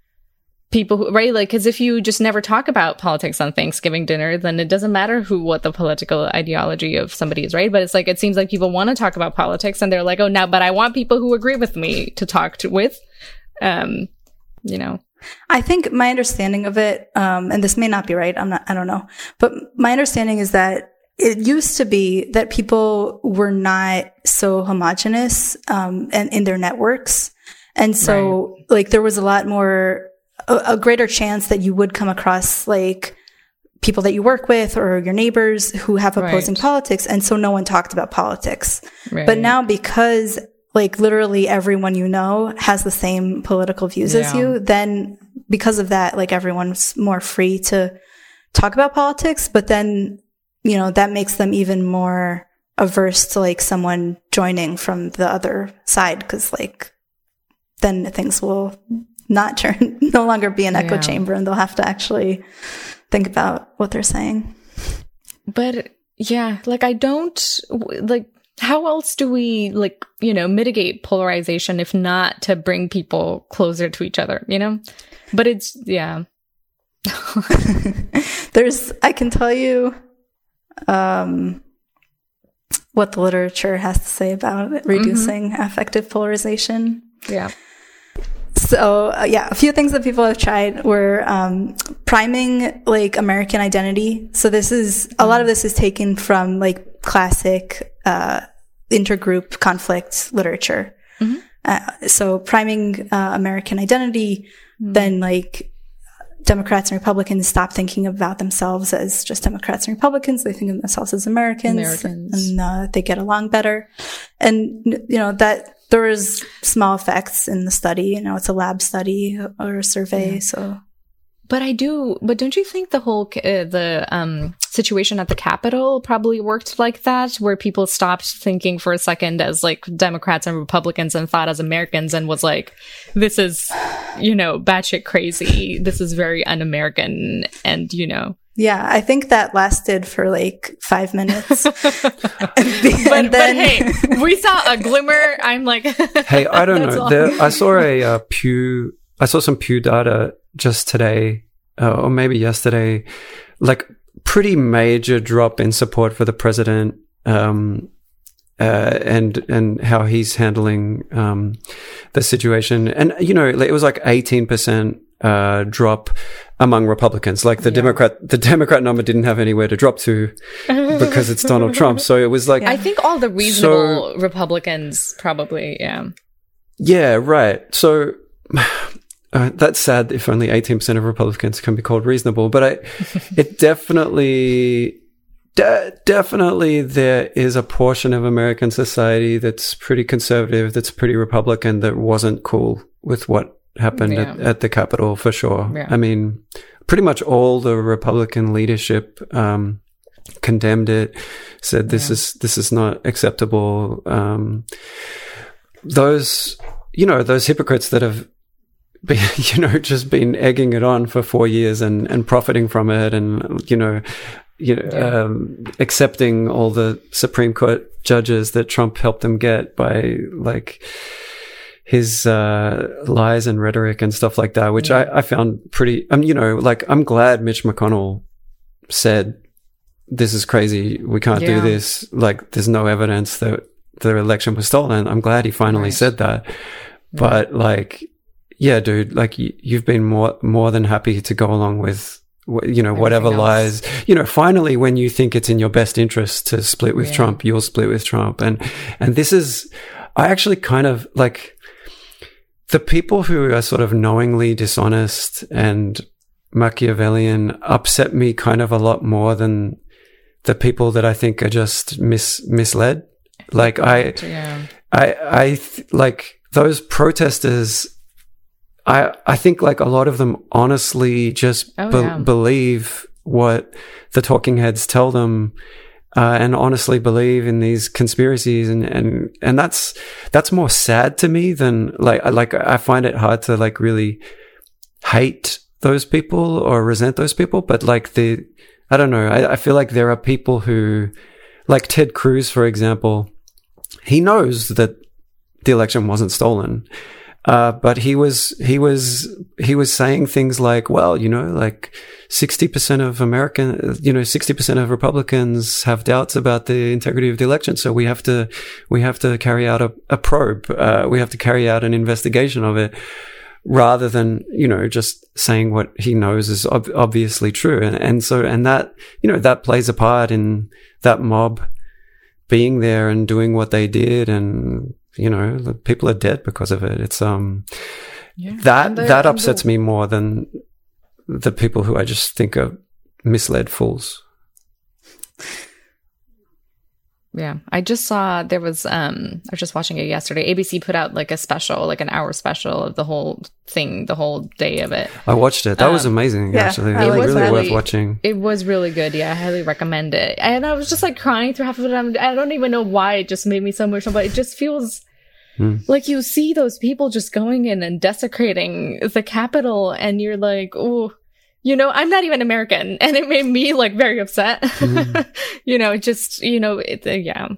people who, right? Like, cause if you just never talk about politics on Thanksgiving dinner, then it doesn't matter who, what the political ideology of somebody is, right? But it's like, it seems like people want to talk about politics and they're like, oh, now, but I want people who agree with me to talk to with, um, you know. I think my understanding of it, um, and this may not be right. I'm not, I don't know, but my understanding is that it used to be that people were not so homogenous, um, and in their networks. And so right. like there was a lot more, a greater chance that you would come across like people that you work with or your neighbors who have opposing right. politics. And so no one talked about politics. Right. But now because like literally everyone you know has the same political views yeah. as you, then because of that, like everyone's more free to talk about politics. But then, you know, that makes them even more averse to like someone joining from the other side. Cause like then things will not turn, no longer be an echo yeah. chamber, and they'll have to actually think about what they're saying. But yeah, like I don't, like how else do we like, you know, mitigate polarization if not to bring people closer to each other, you know? But it's, yeah. There's, I can tell you um, what the literature has to say about it, reducing mm-hmm. affective polarization. Yeah. So uh, yeah, a few things that people have tried were um priming like American identity. So this is a lot of this is taken from like classic uh intergroup conflict literature. Mm-hmm. Uh, so priming uh, American identity, mm-hmm. then like Democrats and Republicans stop thinking about themselves as just Democrats and Republicans. They think of themselves as Americans, Americans. and uh, they get along better. And you know that. There was small effects in the study. You know, it's a lab study or a survey. Yeah. So, but I do. But don't you think the whole uh, the um, situation at the Capitol probably worked like that, where people stopped thinking for a second as like Democrats and Republicans and thought as Americans and was like, "This is, you know, batshit crazy. This is very un-American," and you know. Yeah, I think that lasted for like five minutes. the, but, then... but hey, we saw a glimmer. I'm like, hey, I don't know. There, I saw a uh, Pew. I saw some Pew data just today, uh, or maybe yesterday. Like, pretty major drop in support for the president, um, uh, and and how he's handling um, the situation. And you know, it was like eighteen percent uh, drop. Among Republicans, like the yeah. Democrat, the Democrat number didn't have anywhere to drop to because it's Donald Trump. So it was like, I think all the reasonable so, Republicans probably, yeah. Yeah, right. So uh, that's sad if only eighteen percent of Republicans can be called reasonable, but I, it definitely, de- definitely there is a portion of American society that's pretty conservative, that's pretty Republican, that wasn't cool with what happened yeah. at, at the Capitol for sure. Yeah. I mean, pretty much all the Republican leadership um, condemned it, said this yeah. is this is not acceptable. Um, those, you know, those hypocrites that have been, you know, just been egging it on for four years and, and profiting from it, and, you know, you know, yeah. um, accepting all the Supreme Court judges that Trump helped them get by, like, his uh, lies and rhetoric and stuff like that, which yeah. I, I found pretty, um, you know, like, I'm glad Mitch McConnell said, this is crazy, we can't yeah. do this, like, there's no evidence that the election was stolen. I'm glad he finally right. said that. Yeah. But, like, yeah, dude, like, y- you've been more more than happy to go along with, you know, whatever lies, you know, finally, when you think it's in your best interest to split with yeah. Trump, you'll split with Trump. And, and this is, I actually kind of like the people who are sort of knowingly dishonest and Machiavellian upset me kind of a lot more than the people that I think are just mis- misled. Like I, yeah. I, I th- like those protesters, I, I think, like, a lot of them honestly just oh, be- yeah. believe what the talking heads tell them, uh, and honestly believe in these conspiracies, and, and, and that's, that's more sad to me than, like, I, like, I find it hard to, like, really hate those people or resent those people. But, like, the, I don't know, I, I feel like there are people who, like Ted Cruz, for example, he knows that the election wasn't stolen. Uh, but he was, he was, he was saying things like, well, you know, like sixty percent of American, you know, sixty percent of Republicans have doubts about the integrity of the election. So we have to, we have to carry out a, a probe. Uh, we have to carry out an investigation of it, rather than, you know, just saying what he knows is ob- obviously true. And, and so, and that, you know, that plays a part in that mob being there and doing what they did, and, you know, the people are dead because of it. It's um yeah. that that upsets me more than the people who I just think are misled fools. Yeah, I just saw there was um I was just watching it yesterday. A B C put out like a special, like an hour special of the whole thing, the whole day of it. I watched it. That um, was amazing. Yeah, actually, it was really, really worth watching. It was really good. Yeah, I highly recommend it. And I was just like crying through half of it. I'm, I don't even know why it just made me so emotional, but it just feels hmm. like you see those people just going in and desecrating the Capitol, and you're like, oh. You know, I'm not even American, and it made me, like, very upset. Mm. You know, just, you know, it, uh, yeah.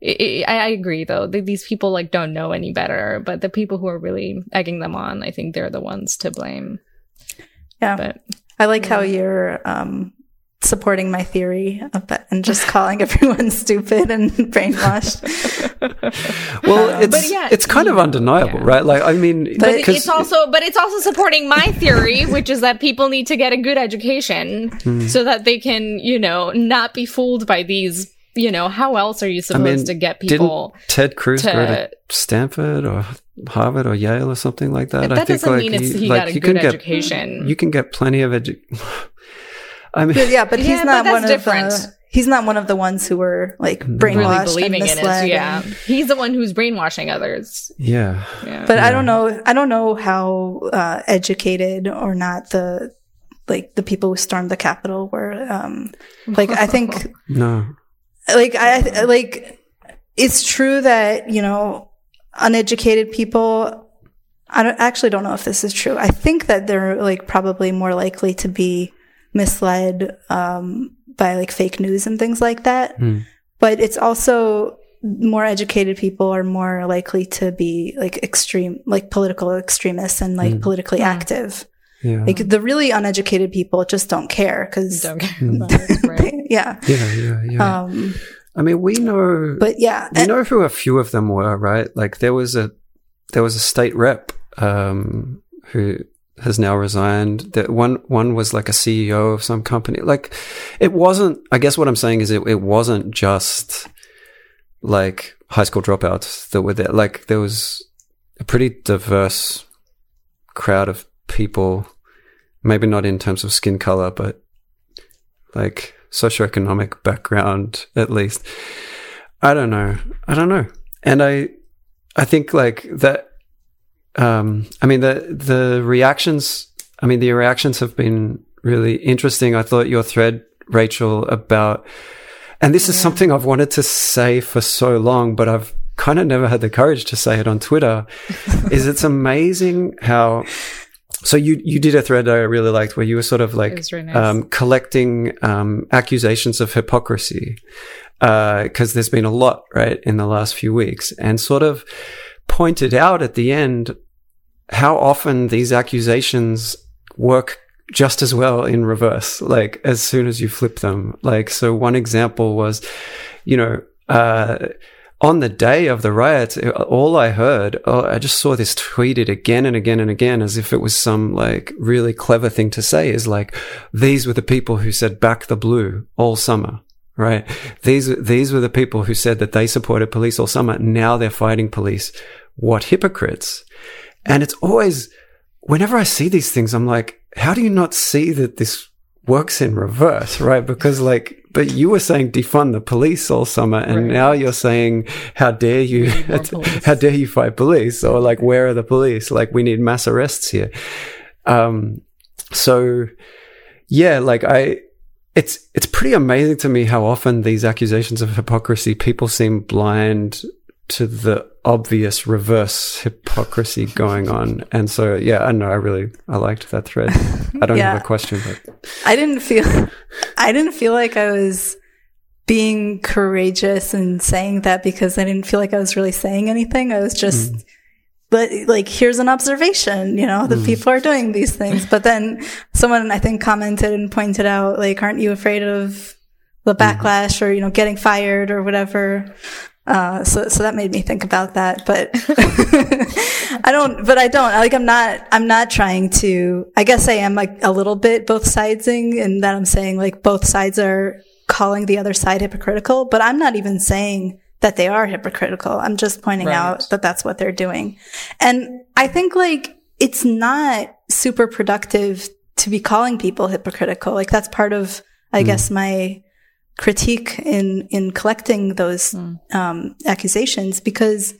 It, it, I, I agree, though. That these people, like, don't know any better. But the people who are really egging them on, I think they're the ones to blame. Yeah. But, I like yeah. how you're um, supporting my theory and just calling everyone stupid and brainwashed. Well, it's, but yeah, it's kind yeah, of undeniable, yeah. right? Like, I mean, but it's also, but it's also supporting my theory, which is that people need to get a good education mm. so that they can, you know, not be fooled by these. You know, how else are you supposed I mean, to get people? Didn't Ted Cruz to, go to Stanford or Harvard or Yale or something like that? That I think, doesn't like, mean it's, he like, got a good education. Get, you can get plenty of education. I mean, yeah, but he's yeah, not but one of different. the. He's not one of the ones who were like brainwashed really believing in it. Yeah, and he's the one who's brainwashing others. Yeah, yeah. but yeah. I don't know. I don't know how uh, educated or not the like the people who stormed the Capitol were. Um, like I think no. Like I like it's true that, you know, uneducated people. I don't, actually don't know if this is true. I think that they're like probably more likely to be misled um by like fake news and things like that. Mm. But it's also more educated people are more likely to be like extreme, like political extremists and like mm. politically yeah. active. Yeah. Like the really uneducated people just don't care because don't care about it, right? yeah. yeah, yeah, yeah. Um, I mean, we know, but yeah, we and- know who a few of them were, right? Like there was a there was a state rep um, who has now resigned. That one one was like a C E O of some company. Like it wasn't. I guess what I'm saying is it it wasn't just like high school dropouts that were there. Like there was a pretty diverse crowd of people, maybe not in terms of skin color, but like socioeconomic background, at least. I don't know. I don't know. And I, I think like that, um, I mean, the, the reactions, I mean, the reactions have been really interesting. I thought your thread, Rachel, about, and this yeah. is something I've wanted to say for so long, but I've kind of never had the courage to say it on Twitter, is it's amazing how, so you, you did a thread I really liked where you were sort of like really nice. um, collecting um, accusations of hypocrisy, because uh, there's been a lot, right, in the last few weeks, and sort of pointed out at the end how often these accusations work just as well in reverse, like as soon as you flip them. Like, so one example was, you know, uh, on the day of the riots, it, all I heard, oh, I just saw this tweeted again and again and again as if it was some like really clever thing to say, is like, these were the people who said back the blue all summer. Right. These, these were the people who said that they supported police all summer. Now they're fighting police. What hypocrites. And it's always, whenever I see these things, I'm like, how do you not see that this works in reverse? Right. Because like, but you were saying defund the police all summer. And right. now you're saying, how dare you, how dare you fight police? Or like, where are the police? Like, we need mass arrests here. Um, so yeah, like I, It's it's pretty amazing to me how often these accusations of hypocrisy, people seem blind to the obvious reverse hypocrisy going on. And so, yeah, I don't know, I really, I liked that thread. I don't yeah. have a question. But. I didn't feel, I didn't feel like I was being courageous in saying that, because I didn't feel like I was really saying anything. I was just, mm. but like, here's an observation, you know, that mm. people are doing these things. But then someone, I think, commented and pointed out, like, aren't you afraid of the backlash mm. or, you know, getting fired or whatever? Uh, so, so that made me think about that, but I don't, but I don't, like, I'm not, I'm not trying to, I guess I am like a little bit both sidesing, and that I'm saying like both sides are calling the other side hypocritical, but I'm not even saying that they are hypocritical. I'm just pointing right. out that that's what they're doing. And I think, like, it's not super productive to be calling people hypocritical. Like, that's part of, I mm. guess, my critique in, in collecting those mm. um, accusations, because,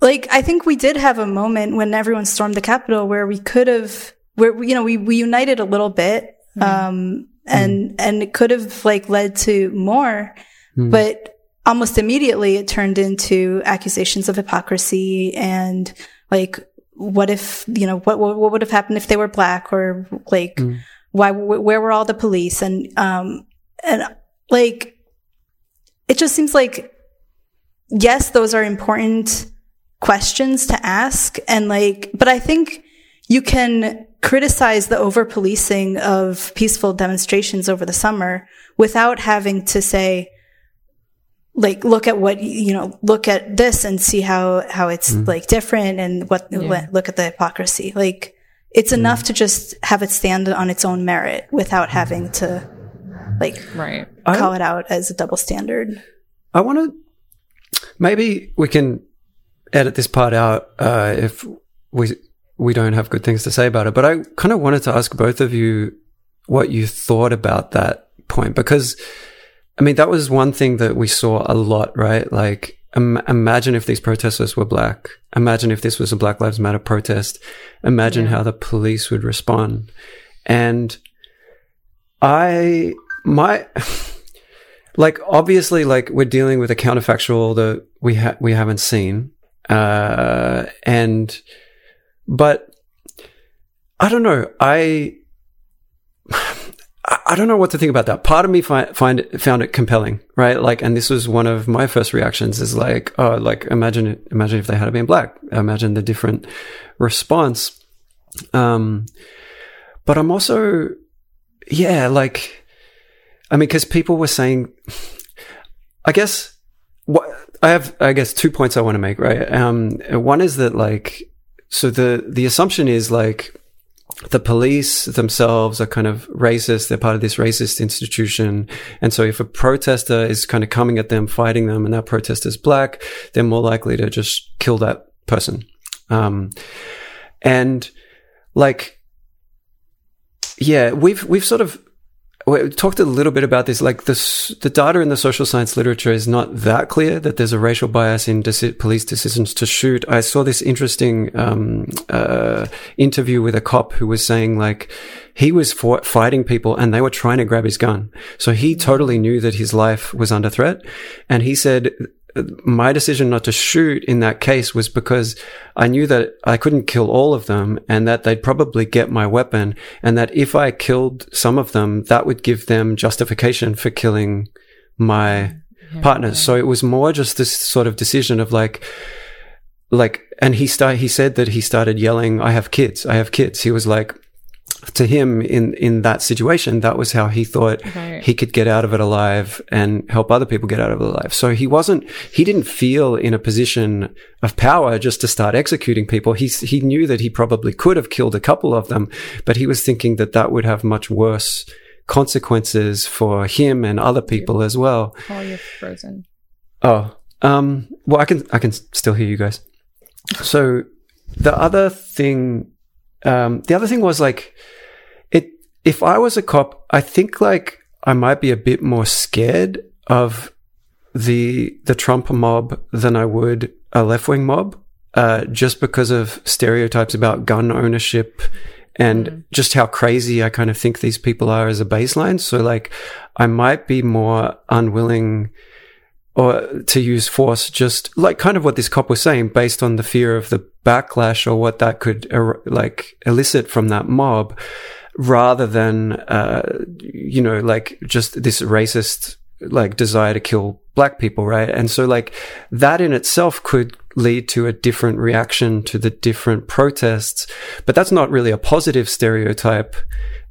like, I think we did have a moment when everyone stormed the Capitol where we could have, where, you know, we, we united a little bit, mm. um, and, mm. and it could have, like, led to more, mm. but almost immediately it turned into accusations of hypocrisy and, like, what if, you know, what what would have happened if they were black, or like, mm. why, where were all the police? And, um, and like, it just seems like, yes, those are important questions to ask. And like, but I think you can criticize the over policing of peaceful demonstrations over the summer without having to say, like, look at what, you know, look at this and see how, how it's mm. like different, and what, yeah. look at the hypocrisy. Like, it's enough mm. to just have it stand on its own merit without having to, like, right. call I, it out as a double standard. I want to, maybe we can edit this part out, uh, if we, we don't have good things to say about it, but I kind of wanted to ask both of you what you thought about that point, because, I mean, that was one thing that we saw a lot, right? Like, um, imagine if these protesters were black. Imagine if this was a Black Lives Matter protest. Imagine yeah. how the police would respond. And I, my, like, obviously, like, we're dealing with a counterfactual that we ha- we haven't seen. Uh, and, but I don't know. I, I don't know what to think about that. Part of me fi- find it, found it compelling, right? Like, and this was one of my first reactions, is like, oh, like, imagine it, imagine if they had been black. Imagine the different response. Um, but I'm also, yeah, like, I mean, cause people were saying, I guess what I have, I guess two points I want to make, right? Um, one is that, like, so the, the assumption is, like, the police themselves are kind of racist. They're part of this racist institution. And so if a protester is kind of coming at them, fighting them, and that protester is black, they're more likely to just kill that person. Um, and like, yeah, we've, we've sort of, we talked a little bit about this, like the, the data in the social science literature is not that clear that there's a racial bias in deci- police decisions to shoot. I saw this interesting um uh interview with a cop who was saying, like, he was for- fighting people and they were trying to grab his gun. So he totally knew that his life was under threat. And he said, my decision not to shoot in that case was because I knew that I couldn't kill all of them and that they'd probably get my weapon, and that if I killed some of them, that would give them justification for killing my yeah, partners. Right. So it was more just this sort of decision of like, like, and he start, he said that he started yelling, I have kids, I have kids. He was like, to him in, in that situation, that was how he thought right. he could get out of it alive and help other people get out of it alive. So he wasn't, he didn't feel in a position of power just to start executing people. He, he knew that he probably could have killed a couple of them, but he was thinking that that would have much worse consequences for him and other people as well. Oh, you're frozen. Oh, um, well, I can, I can still hear you guys. So the other thing, um, the other thing was like, if I was a cop, I think like I might be a bit more scared of the the Trump mob than I would a left-wing mob, uh, just because of stereotypes about gun ownership and mm. just how crazy I kind of think these people are as a baseline. So like I might be more unwilling or to use force, just like kind of what this cop was saying, based on the fear of the backlash or what that could er- like elicit from that mob. Rather than, uh, you know, like just this racist, like desire to kill black people, right? And so like that in itself could lead to a different reaction to the different protests, but that's not really a positive stereotype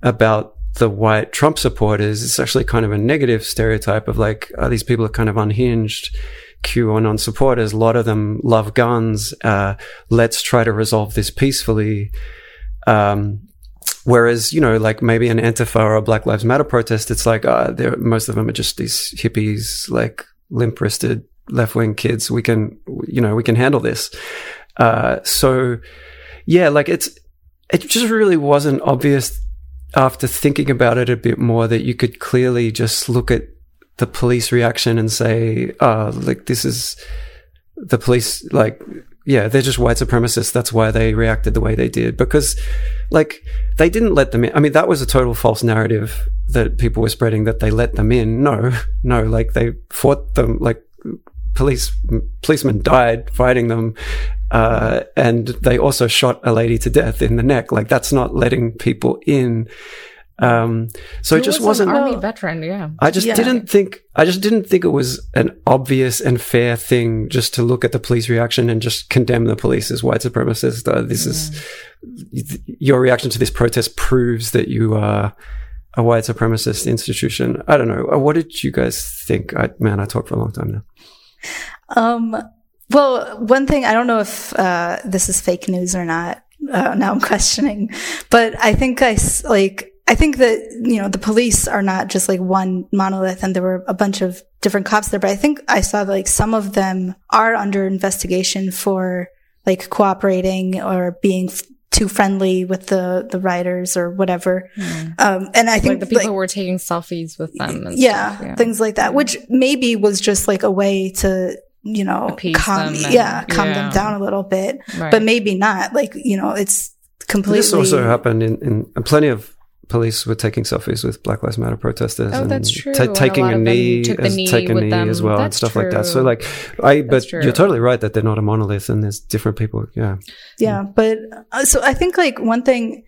about the white Trump supporters. It's actually kind of a negative stereotype of like, oh, these people are kind of unhinged. QAnon supporters, a lot of them love guns. Uh, let's try to resolve this peacefully. Um, Whereas, you know, like maybe an Antifa or a Black Lives Matter protest, it's like, uh, they're, most of them are just these hippies, like limp-wristed left-wing kids. We can, you know, we can handle this. Uh, so yeah, like it's, it just really wasn't obvious after thinking about it a bit more that you could clearly just look at the police reaction and say, uh, like this is the police, like, yeah, they're just white supremacists. That's why they reacted the way they did. Because, like, they didn't let them in. I mean, that was a total false narrative that people were spreading, that they let them in. No, no, like, they fought them. Like, police policemen died fighting them. Uh, and they also shot a lady to death in the neck. Like, that's not letting people in. Um, so it just was wasn't an army no, veteran. Yeah. I just yeah. didn't think, I just didn't think it was an obvious and fair thing just to look at the police reaction and just condemn the police as white supremacists. Uh, this yeah. is your reaction to this protest proves that you are a white supremacist institution. I don't know. What did you guys think? I, man, I talked for a long time now. Um, well, one thing, I don't know if, uh, this is fake news or not. Uh, now I'm questioning, but I think I like, I think that, you know, the police are not just like one monolith, and there were a bunch of different cops there, but I think I saw that like some of them are under investigation for like cooperating or being f- too friendly with the, the riders or whatever. Mm. Um, and I think like the people like, who were taking selfies with them. And yeah, stuff, yeah. Things like that, which maybe was just like a way to, you know, appease calm, them and, yeah, calm yeah. them down a little bit, right. But maybe not. Like, you know, it's completely. This also happened in, in, in plenty of, police were taking selfies with Black Lives Matter protesters oh, and t- taking and a, a knee, as, knee take a knee them. As well that's and stuff true. Like that. So like, I, but you're totally right that they're not a monolith and there's different people. Yeah. Yeah. yeah. But uh, so I think like one thing,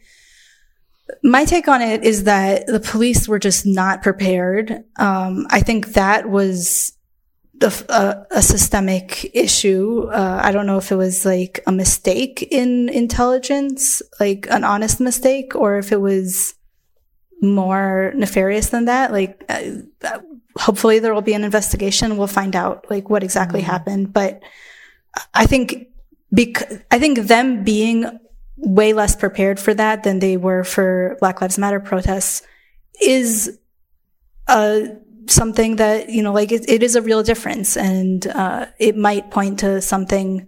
my take on it is that the police were just not prepared. Um, I think that was a, a systemic issue. Uh, I don't know if it was like a mistake in intelligence, like an honest mistake, or if it was more nefarious than that. Like uh, hopefully there will be an investigation. We'll find out like what exactly mm-hmm. happened. But I think because I think them being way less prepared for that than they were for Black Lives Matter protests is uh something that, you know, like it, it is a real difference, and uh it might point to something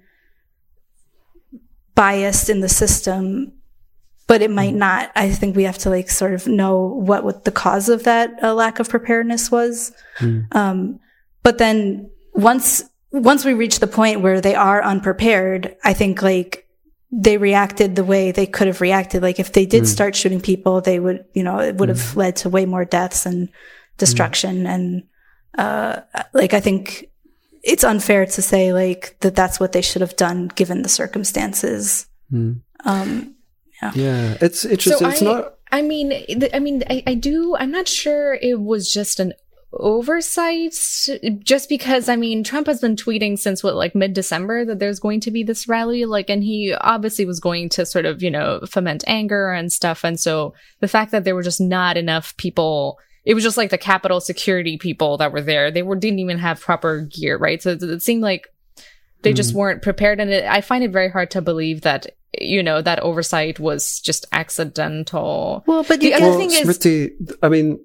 biased in the system but it might not. I think we have to like sort of know what, what the cause of that uh, lack of preparedness was. Mm. Um, but then once, once we reach the point where they are unprepared, I think like they reacted the way they could have reacted. Like if they did mm. start shooting people, they would, you know, it would have mm. led to way more deaths and destruction. Mm. And, uh, like, I think it's unfair to say like that that's what they should have done given the circumstances. Mm. Um, yeah. yeah, it's interesting. So it's I, not, I mean, I mean, I, I do, I'm not sure it was just an oversight, just because I mean Trump has been tweeting since what, like mid-December, that there's going to be this rally, like, and he obviously was going to sort of, you know, foment anger and stuff. And so the fact that there were just not enough people, it was just like the Capitol security people that were there, they were didn't even have proper gear, right? So it seemed like they mm. just weren't prepared. And it, I find it very hard to believe that, you know, that oversight was just accidental. Well, but the other well, thing is Smriti, I mean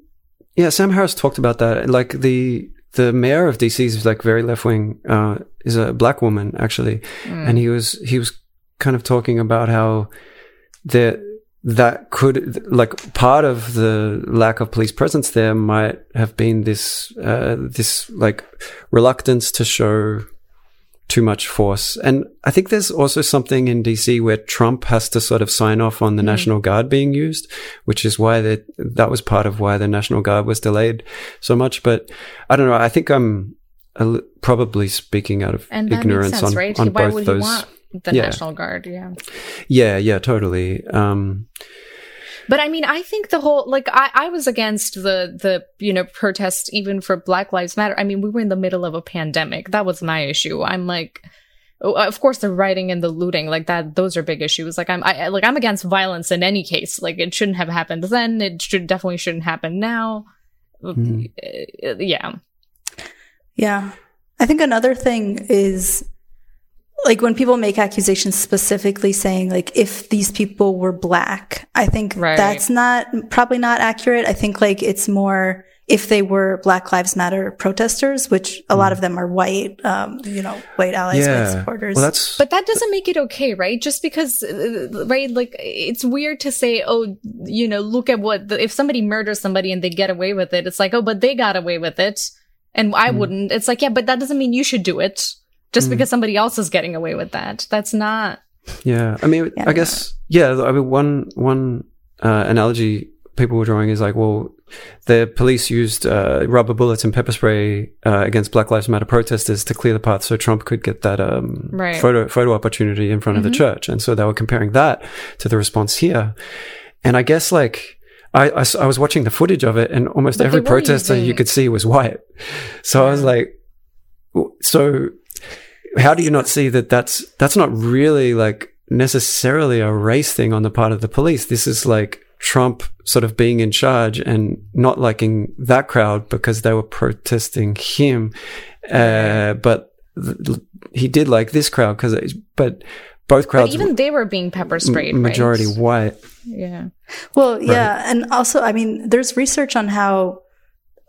yeah, Sam Harris talked about that. Like the the mayor of D C is like very left wing. Uh, is a black woman actually, mm. and he was he was kind of talking about how that that could like part of the lack of police presence there might have been this uh, this like reluctance to show too much force. And I think there's also something in D C where Trump has to sort of sign off on the mm. National Guard being used, which is why they, that was part of why the National Guard was delayed so much. But I don't know. I think I'm uh, probably speaking out of and ignorance that makes sense, on, right? on why both would those. Want the yeah. National Guard, yeah. Yeah, yeah, totally. Um, But I mean, I think the whole, like, I, I was against the, the, you know, protests even for Black Lives Matter. I mean, we were in the middle of a pandemic. That was my issue. I'm like, of course, the rioting and the looting, like that, those are big issues. Like, I'm, I, like, I'm against violence in any case. Like, it shouldn't have happened then. It should definitely shouldn't happen now. Mm. Yeah. Yeah. I think another thing is, like when people make accusations specifically saying like if these people were black, I think right. that's not probably not accurate. I think like it's more if they were Black Lives Matter protesters, which a mm. lot of them are white, um, you know, white allies, yeah. white supporters. Well, that's, but that doesn't make it okay, right? Just because, right? Like it's weird to say, oh, you know, look at what the, if somebody murders somebody and they get away with it, it's like, oh, but they got away with it, and I mm. wouldn't. It's like, yeah, but that doesn't mean you should do it. Just because somebody else is getting away with that, that's not. Yeah, I mean, yeah, I guess. Yeah, I mean, one one uh, analogy people were drawing is like, well, the police used uh, rubber bullets and pepper spray uh, against Black Lives Matter protesters to clear the path so Trump could get that um, right. photo photo opportunity in front mm-hmm. of the church, and so they were comparing that to the response here, and I guess like. I, I, I was watching the footage of it, and almost but every protester using- you could see was white, so yeah. I was like, so. How do you not see that that's, that's not really like necessarily a race thing on the part of the police? This is like Trump sort of being in charge and not liking that crowd because they were protesting him. Uh, but th- he did like this crowd because, but both crowds. But even were, they were being pepper sprayed. M- majority right? white. Yeah. Well, yeah. Right. And also, I mean, there's research on how,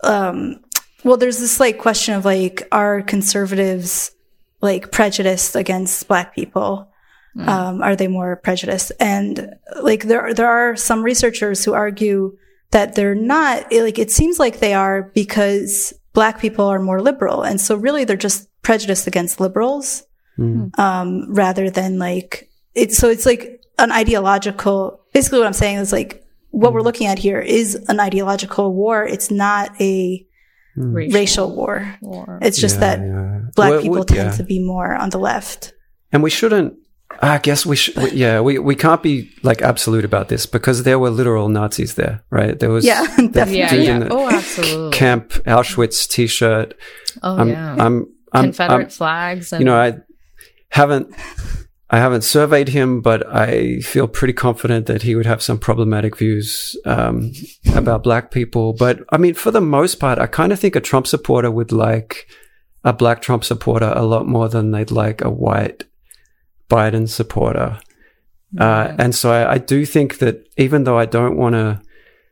um, well, there's this like question of like, are conservatives, like prejudiced against black people? Mm. Um, are they more prejudiced? And like there, there are some researchers who argue that they're not, like it seems like they are because black people are more liberal. And so really they're just prejudiced against liberals, mm. um, rather than like it. So it's like an ideological, basically what I'm saying is like what mm. we're looking at here is an ideological war. It's not a, Racial. racial war. war. It's just yeah, that yeah. black well, people would, tend yeah. to be more on the left. And we shouldn't, I guess we should, we, yeah, we, we can't be like absolute about this because there were literal Nazis there, right? There was yeah, that yeah, dude yeah. in the oh, absolutely. Camp Auschwitz t-shirt. Oh, I'm, yeah. I'm, I'm, I'm, Confederate I'm, flags. And- you know, I haven't... I haven't surveyed him, but I feel pretty confident that he would have some problematic views um, about black people. But I mean, for the most part, I kind of think a Trump supporter would like a black Trump supporter a lot more than they'd like a white Biden supporter. Uh, and so I, I do think that even though I don't want to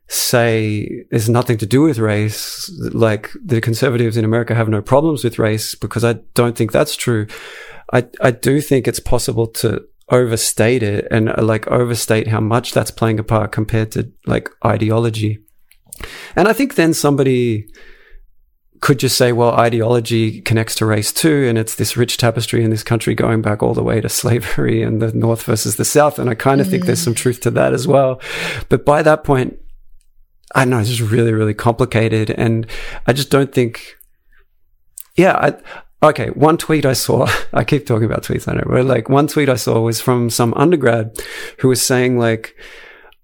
say there's nothing to do with race, like the conservatives in America have no problems with race because I don't think that's true. I, I do think it's possible to overstate it and uh, like overstate how much that's playing a part compared to like ideology. And I think then somebody could just say, well, ideology connects to race too, and it's this rich tapestry in this country going back all the way to slavery and the North versus the South. And I kind of mm. think there's some truth to that as well. But by that point, I don't know, it's just really, really complicated. And I just don't think, yeah, I, okay, one tweet I saw, I keep talking about tweets, I know, but like one tweet I saw was from some undergrad who was saying like,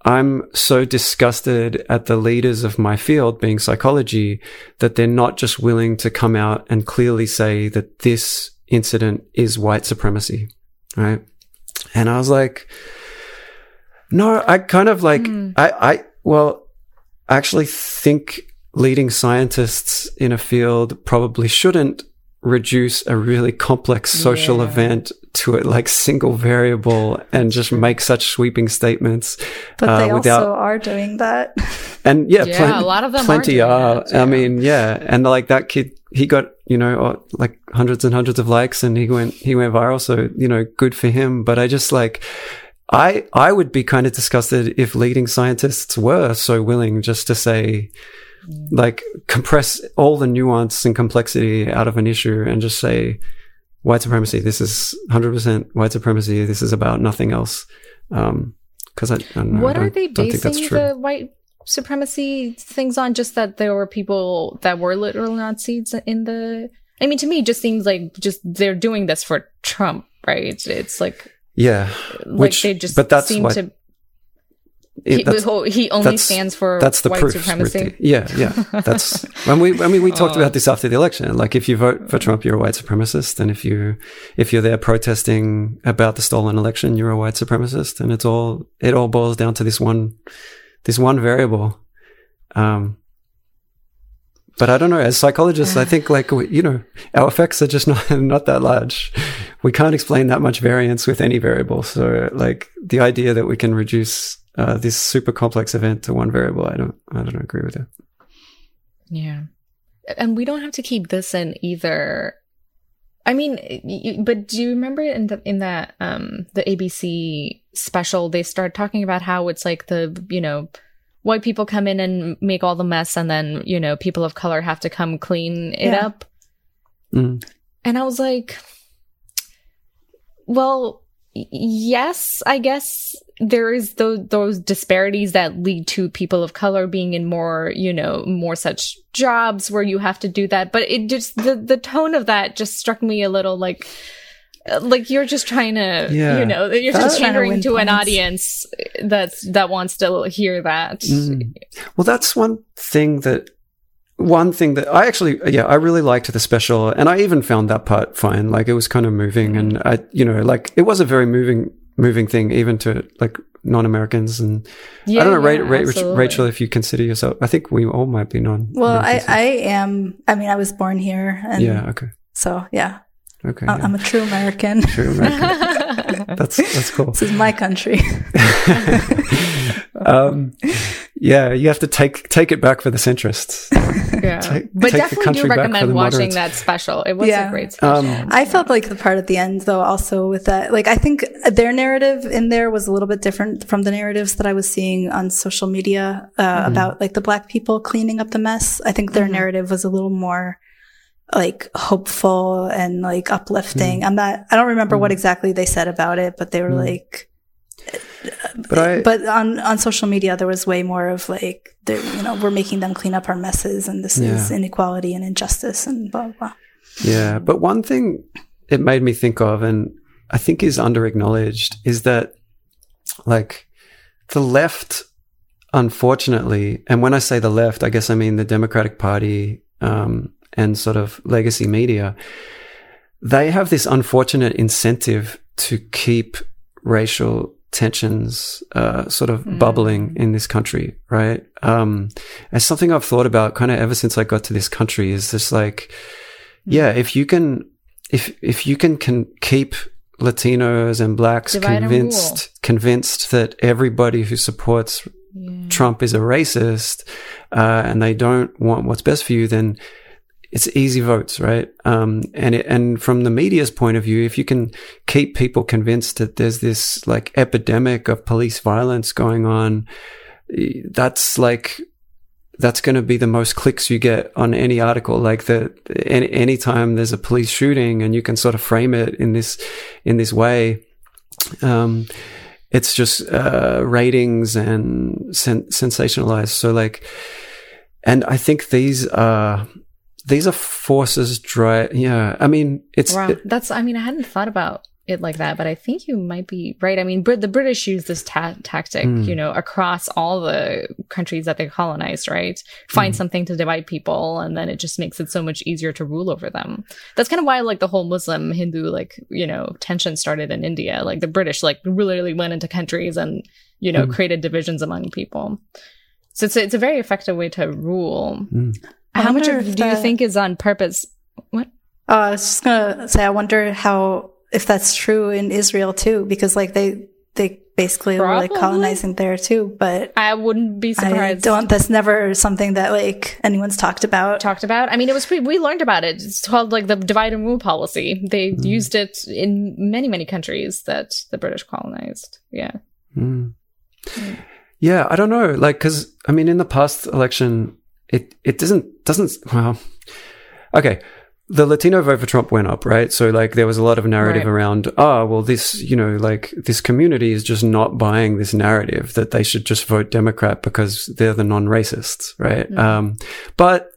I'm so disgusted at the leaders of my field, being psychology, that they're not just willing to come out and clearly say that this incident is white supremacy, right? And I was like, no, I kind of like, mm. I, I, well, I actually think leading scientists in a field probably shouldn't reduce a really complex social yeah. event to a like single variable and just make such sweeping statements. But uh, they without, also are doing that. And yeah, yeah plen- a lot of them plenty are. are. I mean, yeah, and like that kid, he got you know like hundreds and hundreds of likes, and he went he went viral. So you know, good for him. But I just like. I, I would be kind of disgusted if leading scientists were so willing just to say, like, compress all the nuance and complexity out of an issue and just say, white supremacy, this is one hundred percent white supremacy, this is about nothing else. Um, cause I, I don't know. What I don't, are they basing the white supremacy things on? Just that there were people that were literal Nazis in the, I mean, to me, it just seems like just they're doing this for Trump, right? It's, it's like, yeah, like which they just but that's seem what, to. It, that's, he, he only stands for that's the white proof, supremacy. Smriti. Yeah, yeah, that's when we. I mean, we oh. talked about this after the election. Like, if you vote for Trump, you're a white supremacist, and if you if you're there protesting about the stolen election, you're a white supremacist, and it's all it all boils down to this one, this one variable. Um, but I don't know. As psychologists, I think like we, you know, our effects are just not not that large. We can't explain that much variance with any variable. So like the idea that we can reduce uh, this super complex event to one variable, I don't, I don't agree with it. Yeah. And we don't have to keep this in either. I mean, you, but do you remember in the, in that, um, the A B C special, they started talking about how it's like the, you know, white people come in and make all the mess and then, you know, people of color have to come clean it yeah. up. Mm. And I was like, well, yes, I guess there is those, those disparities that lead to people of color being in more, you know, more such jobs where you have to do that. But it just, the, the tone of that just struck me a little like, like you're just trying to, yeah. you know, you're that's just catering to, to an audience that's, that wants to hear that. Mm. Well, that's one thing that, One thing that I actually, yeah, I really liked the special, and I even found that part fine. Like it was kind of moving, and I, you know, like it was a very moving, moving thing, even to like non-Americans. And yeah, I don't know, yeah, Ra- Ra- Rachel, if you consider yourself, I think we all might be non. Well, I, I am. I mean, I was born here. And yeah. Okay. So yeah. Okay. I- yeah. I'm a true American. True American. that's that's cool. This is my country. um. Yeah, you have to take take it back for the centrists. Yeah, take, but take definitely do recommend watching moderates. That special. It was yeah. a great special. Um, I felt like the part at the end, though, also with that, like I think their narrative in there was a little bit different from the narratives that I was seeing on social media uh, mm-hmm. about like the black people cleaning up the mess. I think their mm-hmm. narrative was a little more like hopeful and like uplifting. Mm-hmm. I'm not. I don't remember mm-hmm. what exactly they said about it, but they were mm-hmm. like. But, I, but on, on social media, there was way more of like, you know, we're making them clean up our messes, and this yeah. is inequality and injustice and blah, blah. Yeah. But one thing it made me think of, and I think is under-acknowledged, is that like the left, unfortunately, and when I say the left, I guess I mean the Democratic Party um, and sort of legacy media, they have this unfortunate incentive to keep racial tensions uh sort of mm. bubbling in this country, right? Um and something I've thought about kind of ever since I got to this country is just like, yeah, if you can if if you can can keep Latinos and blacks Divide convinced and convinced that everybody who supports yeah. Trump is a racist uh and they don't want what's best for you, then it's easy votes, right? Um, and it, and from the media's point of view, if you can keep people convinced that there's this like epidemic of police violence going on, that's like, that's going to be the most clicks you get on any article. Like the, any, anytime there's a police shooting and you can sort of frame it in this, in this way, um, it's just, uh, ratings and sen- sensationalized. So like, and I think these are, these are forces dry. Yeah. I mean, it's, wow. It, that's, I mean, I hadn't thought about it like that, but I think you might be right. I mean, Br- the British use this ta- tactic, mm. you know, across all the countries that they colonized, right? Find mm. something to divide people, and then it just makes it so much easier to rule over them. That's kind of why, like, the whole Muslim Hindu, like, you know, tension started in India. Like, the British, like, literally went into countries and, you know, mm. created divisions among people. So it's a, it's a very effective way to rule. Mm. How much of, do that, you think is on purpose? What? Uh, I was just gonna say, I wonder how, if that's true in Israel too, because like they they basically Probably. were like colonizing there too. But I wouldn't be surprised. I don't. That's never something that like anyone's talked about. Talked about. I mean, it was pretty, we learned about it. It's called like the divide and rule policy. They mm. used it in many many countries that the British colonized. Yeah. Mm. Mm. Yeah, I don't know. Like, because I mean, in the past election, it it doesn't doesn't well. Okay. The Latino vote for Trump went up, right? So, like, there was a lot of narrative right. around, ah, oh, well, this, you know, like, this community is just not buying this narrative that they should just vote Democrat because they're the non-racists, right? Mm. Um, but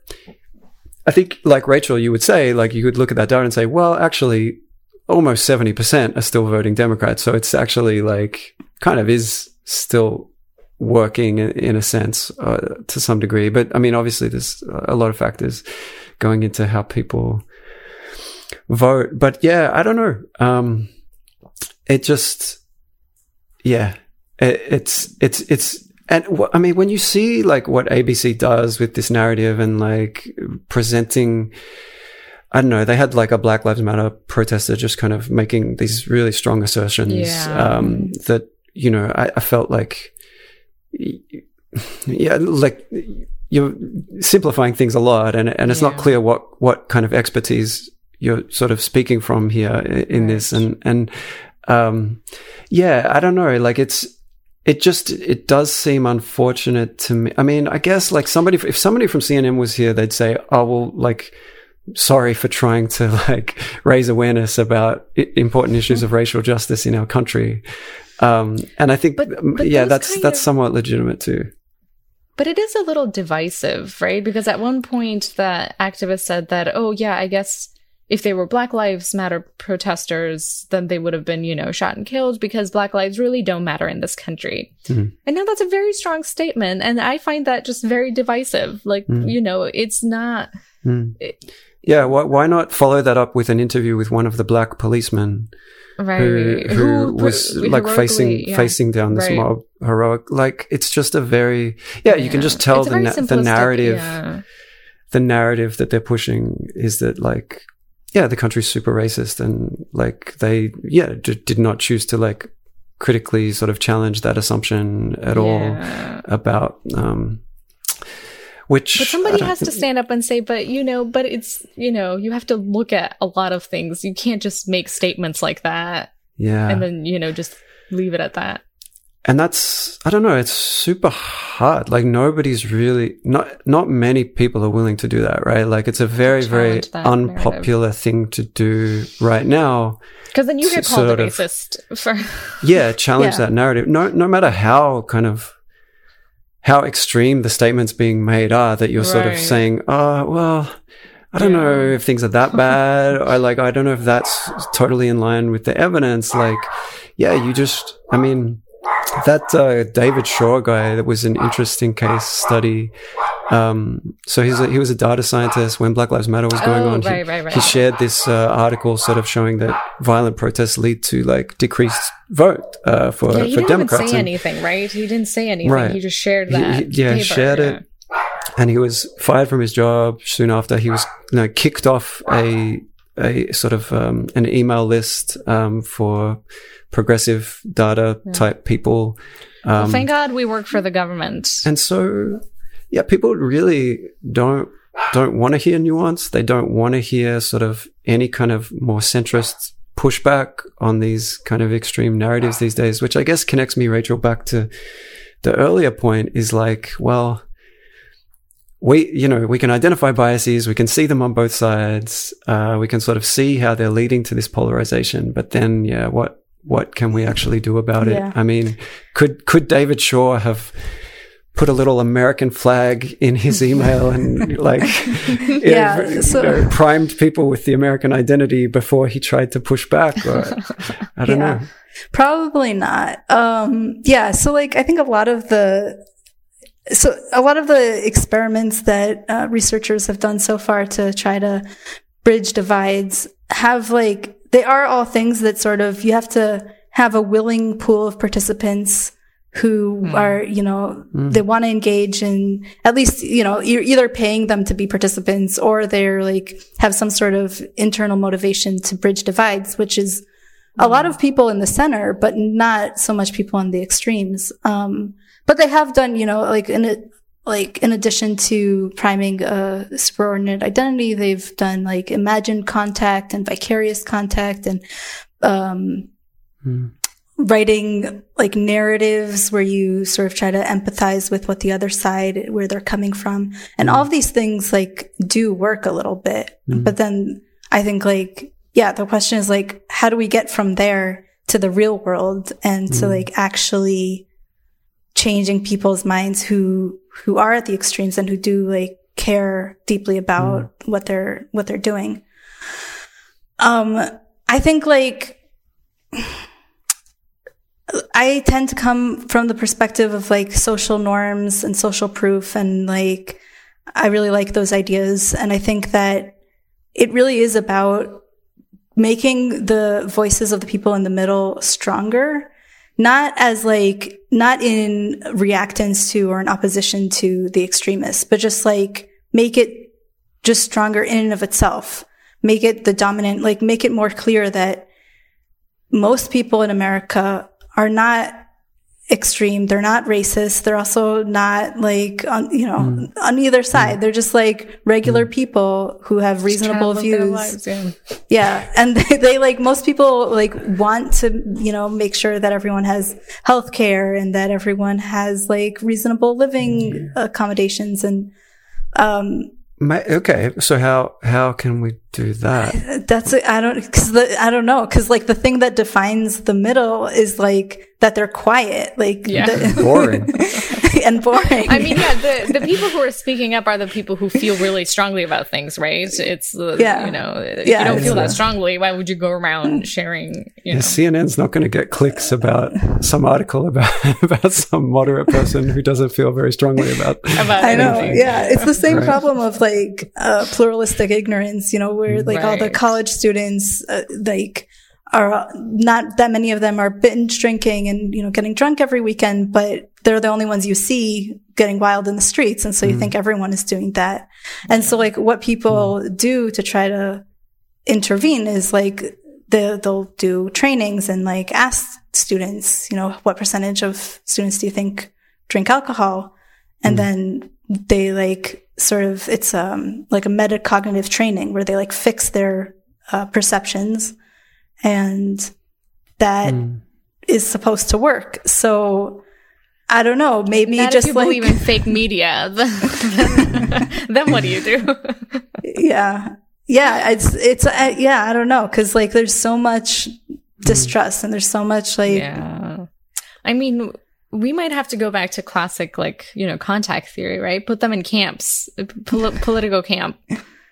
I think, like, Rachel, you would say, like, you could look at that data and say, well, actually, almost seventy percent are still voting Democrat. So, it's actually, like, kind of is still working in, in a sense uh, to some degree. But, I mean, obviously, there's a lot of factors going into how people vote. But yeah, I don't know. Um, it just, yeah, it, it's, it's, it's, and w- I mean, when you see like what A B C does with this narrative and like presenting, I don't know, they had like a Black Lives Matter protester just kind of making these really strong assertions yeah. um, that, you know, I, I felt like, yeah, like, you're simplifying things a lot, and and it's yeah. not clear what, what kind of expertise you're sort of speaking from here in, in right. this. And, and, um, yeah, I don't know. Like it's, it just, it does seem unfortunate to me. I mean, I guess like somebody, if somebody from C N N was here, they'd say, oh, well, like, sorry for trying to like raise awareness about important issues mm-hmm. of racial justice in our country. Um, and I think, but, but yeah, that's, that's of- somewhat legitimate too. But it is a little divisive, right? Because at one point, the activist said that, oh, yeah, I guess if they were Black Lives Matter protesters, then they would have been, you know, shot and killed because Black lives really don't matter in this country. Mm-hmm. And now that's a very strong statement. And I find that just very divisive. Like, mm. you know, it's not... Mm. It, yeah, wh- why not follow that up with an interview with one of the black policemen right. who, who, who was like facing yeah. facing down this right. mob heroic? Like it's just a very yeah. yeah. You can just tell the na- the narrative, yeah. the narrative that they're pushing is that like yeah, the country's super racist and like they yeah d- did not choose to like critically sort of challenge that assumption at yeah. all about. um Which but somebody has to stand up and say, but, you know, but it's, you know, you have to look at a lot of things. You can't just make statements like that. Yeah. And then, you know, just leave it at that. And that's, I don't know, it's super hard. Like nobody's really, not not many people are willing to do that, right? Like it's a very, very unpopular narrative. Thing to do right now. Because then you get called a racist for... yeah, challenge yeah. that narrative. No, no matter how kind of... how extreme the statements being made are that you're right. sort of saying, oh, well, I don't yeah. know if things are that bad. Or like, I don't know if that's totally in line with the evidence. Like, yeah, you just, I mean, that uh, David Shaw guy, that was an interesting case study. Um, so he's a, he was a data scientist when Black Lives Matter was going oh, on. Right, he, right, right. he shared this uh, article sort of showing that violent protests lead to like decreased vote uh, for, yeah, he for didn't Democrats. He didn't say anything, right? He didn't say anything. Right. He just shared that. He, he, yeah, he shared yeah. it. And he was fired from his job soon after. He was you know, kicked off a a sort of um, an email list um, for progressive data yeah. type people. Um, well, thank God we work for the government. And so... yeah, people really don't don't want to hear nuance. They don't want to hear sort of any kind of more centrist pushback on these kind of extreme narratives these days, which I guess connects me, Rachel, back to the earlier point is like, well, we, you know, we can identify biases. We can see them on both sides. Uh, we can sort of see how they're leading to this polarization. But then, yeah, what, what can we actually do about it? Yeah. I mean, could, could David Shaw have put a little American flag in his email and like yeah, it, so, you know, primed people with the American identity before he tried to push back? Or, I don't yeah, know. Probably not. Um, yeah. So like, I think a lot of the, so a lot of the experiments that uh, researchers have done so far to try to bridge divides have like, they are all things that sort of, you have to have a willing pool of participants who mm. are, you know, mm. they want to engage in at least, you know, you're either paying them to be participants or they're like have some sort of internal motivation to bridge divides, which is mm. a lot of people in the center, but not so much people on the extremes. Um, but they have done, you know, like in a, like in addition to priming a superordinate identity, they've done like imagined contact and vicarious contact and, um, mm. writing like narratives where you sort of try to empathize with what the other side, where they're coming from. And mm. all of these things like do work a little bit. Mm. But then I think like, yeah, the question is like, how do we get from there to the real world and mm. to like actually changing people's minds who, who are at the extremes and who do like care deeply about mm. what they're, what they're doing. Um, I think like, I tend to come from the perspective of like social norms and social proof. And like, I really like those ideas. And I think that it really is about making the voices of the people in the middle stronger, not as like, not in reactance to or in opposition to the extremists, but just like make it just stronger in and of itself, make it the dominant, like make it more clear that most people in America are not extreme. They're not racist. They're also not like, on, you know, mm. on either side. Mm. They're just like regular mm. people who have reasonable views. Lives, yeah. yeah. And they, they like, most people like want to, you know, make sure that everyone has healthcare and that everyone has like reasonable living mm. accommodations. And, um, My, okay, so how how can we do that? That's I don't because I don't know because like the thing that defines the middle is like that they're quiet, like yeah. the, and boring and boring. I mean, yeah, the, the people who are speaking up are the people who feel really strongly about things, right? It's the yeah. you know if yeah, you don't feel that strongly, why would you go around sharing? You know? C N N's not going to get clicks about some article about about some moderate person who doesn't feel very strongly about. about I know, anything. Yeah, it's the same right. problem of like. Like uh, pluralistic ignorance, you know, where like right. all the college students, uh, like, are not that many of them are binge drinking and you know getting drunk every weekend, but they're the only ones you see getting wild in the streets, and so you mm. think everyone is doing that. And so, like, what people mm. do to try to intervene is like they they'll do trainings and like ask students, you know, what percentage of students do you think drink alcohol, and mm. then they like. Sort of, it's um like a metacognitive training where they like fix their uh, perceptions, and that mm. is supposed to work. So I don't know, maybe not just if you like believe in fake media. Then what do you do? yeah, yeah, it's it's uh, yeah, I don't know, because like there's so much distrust and there's so much like yeah, I mean. We might have to go back to classic, like, you know, contact theory, right? Put them in camps, pol- political camp.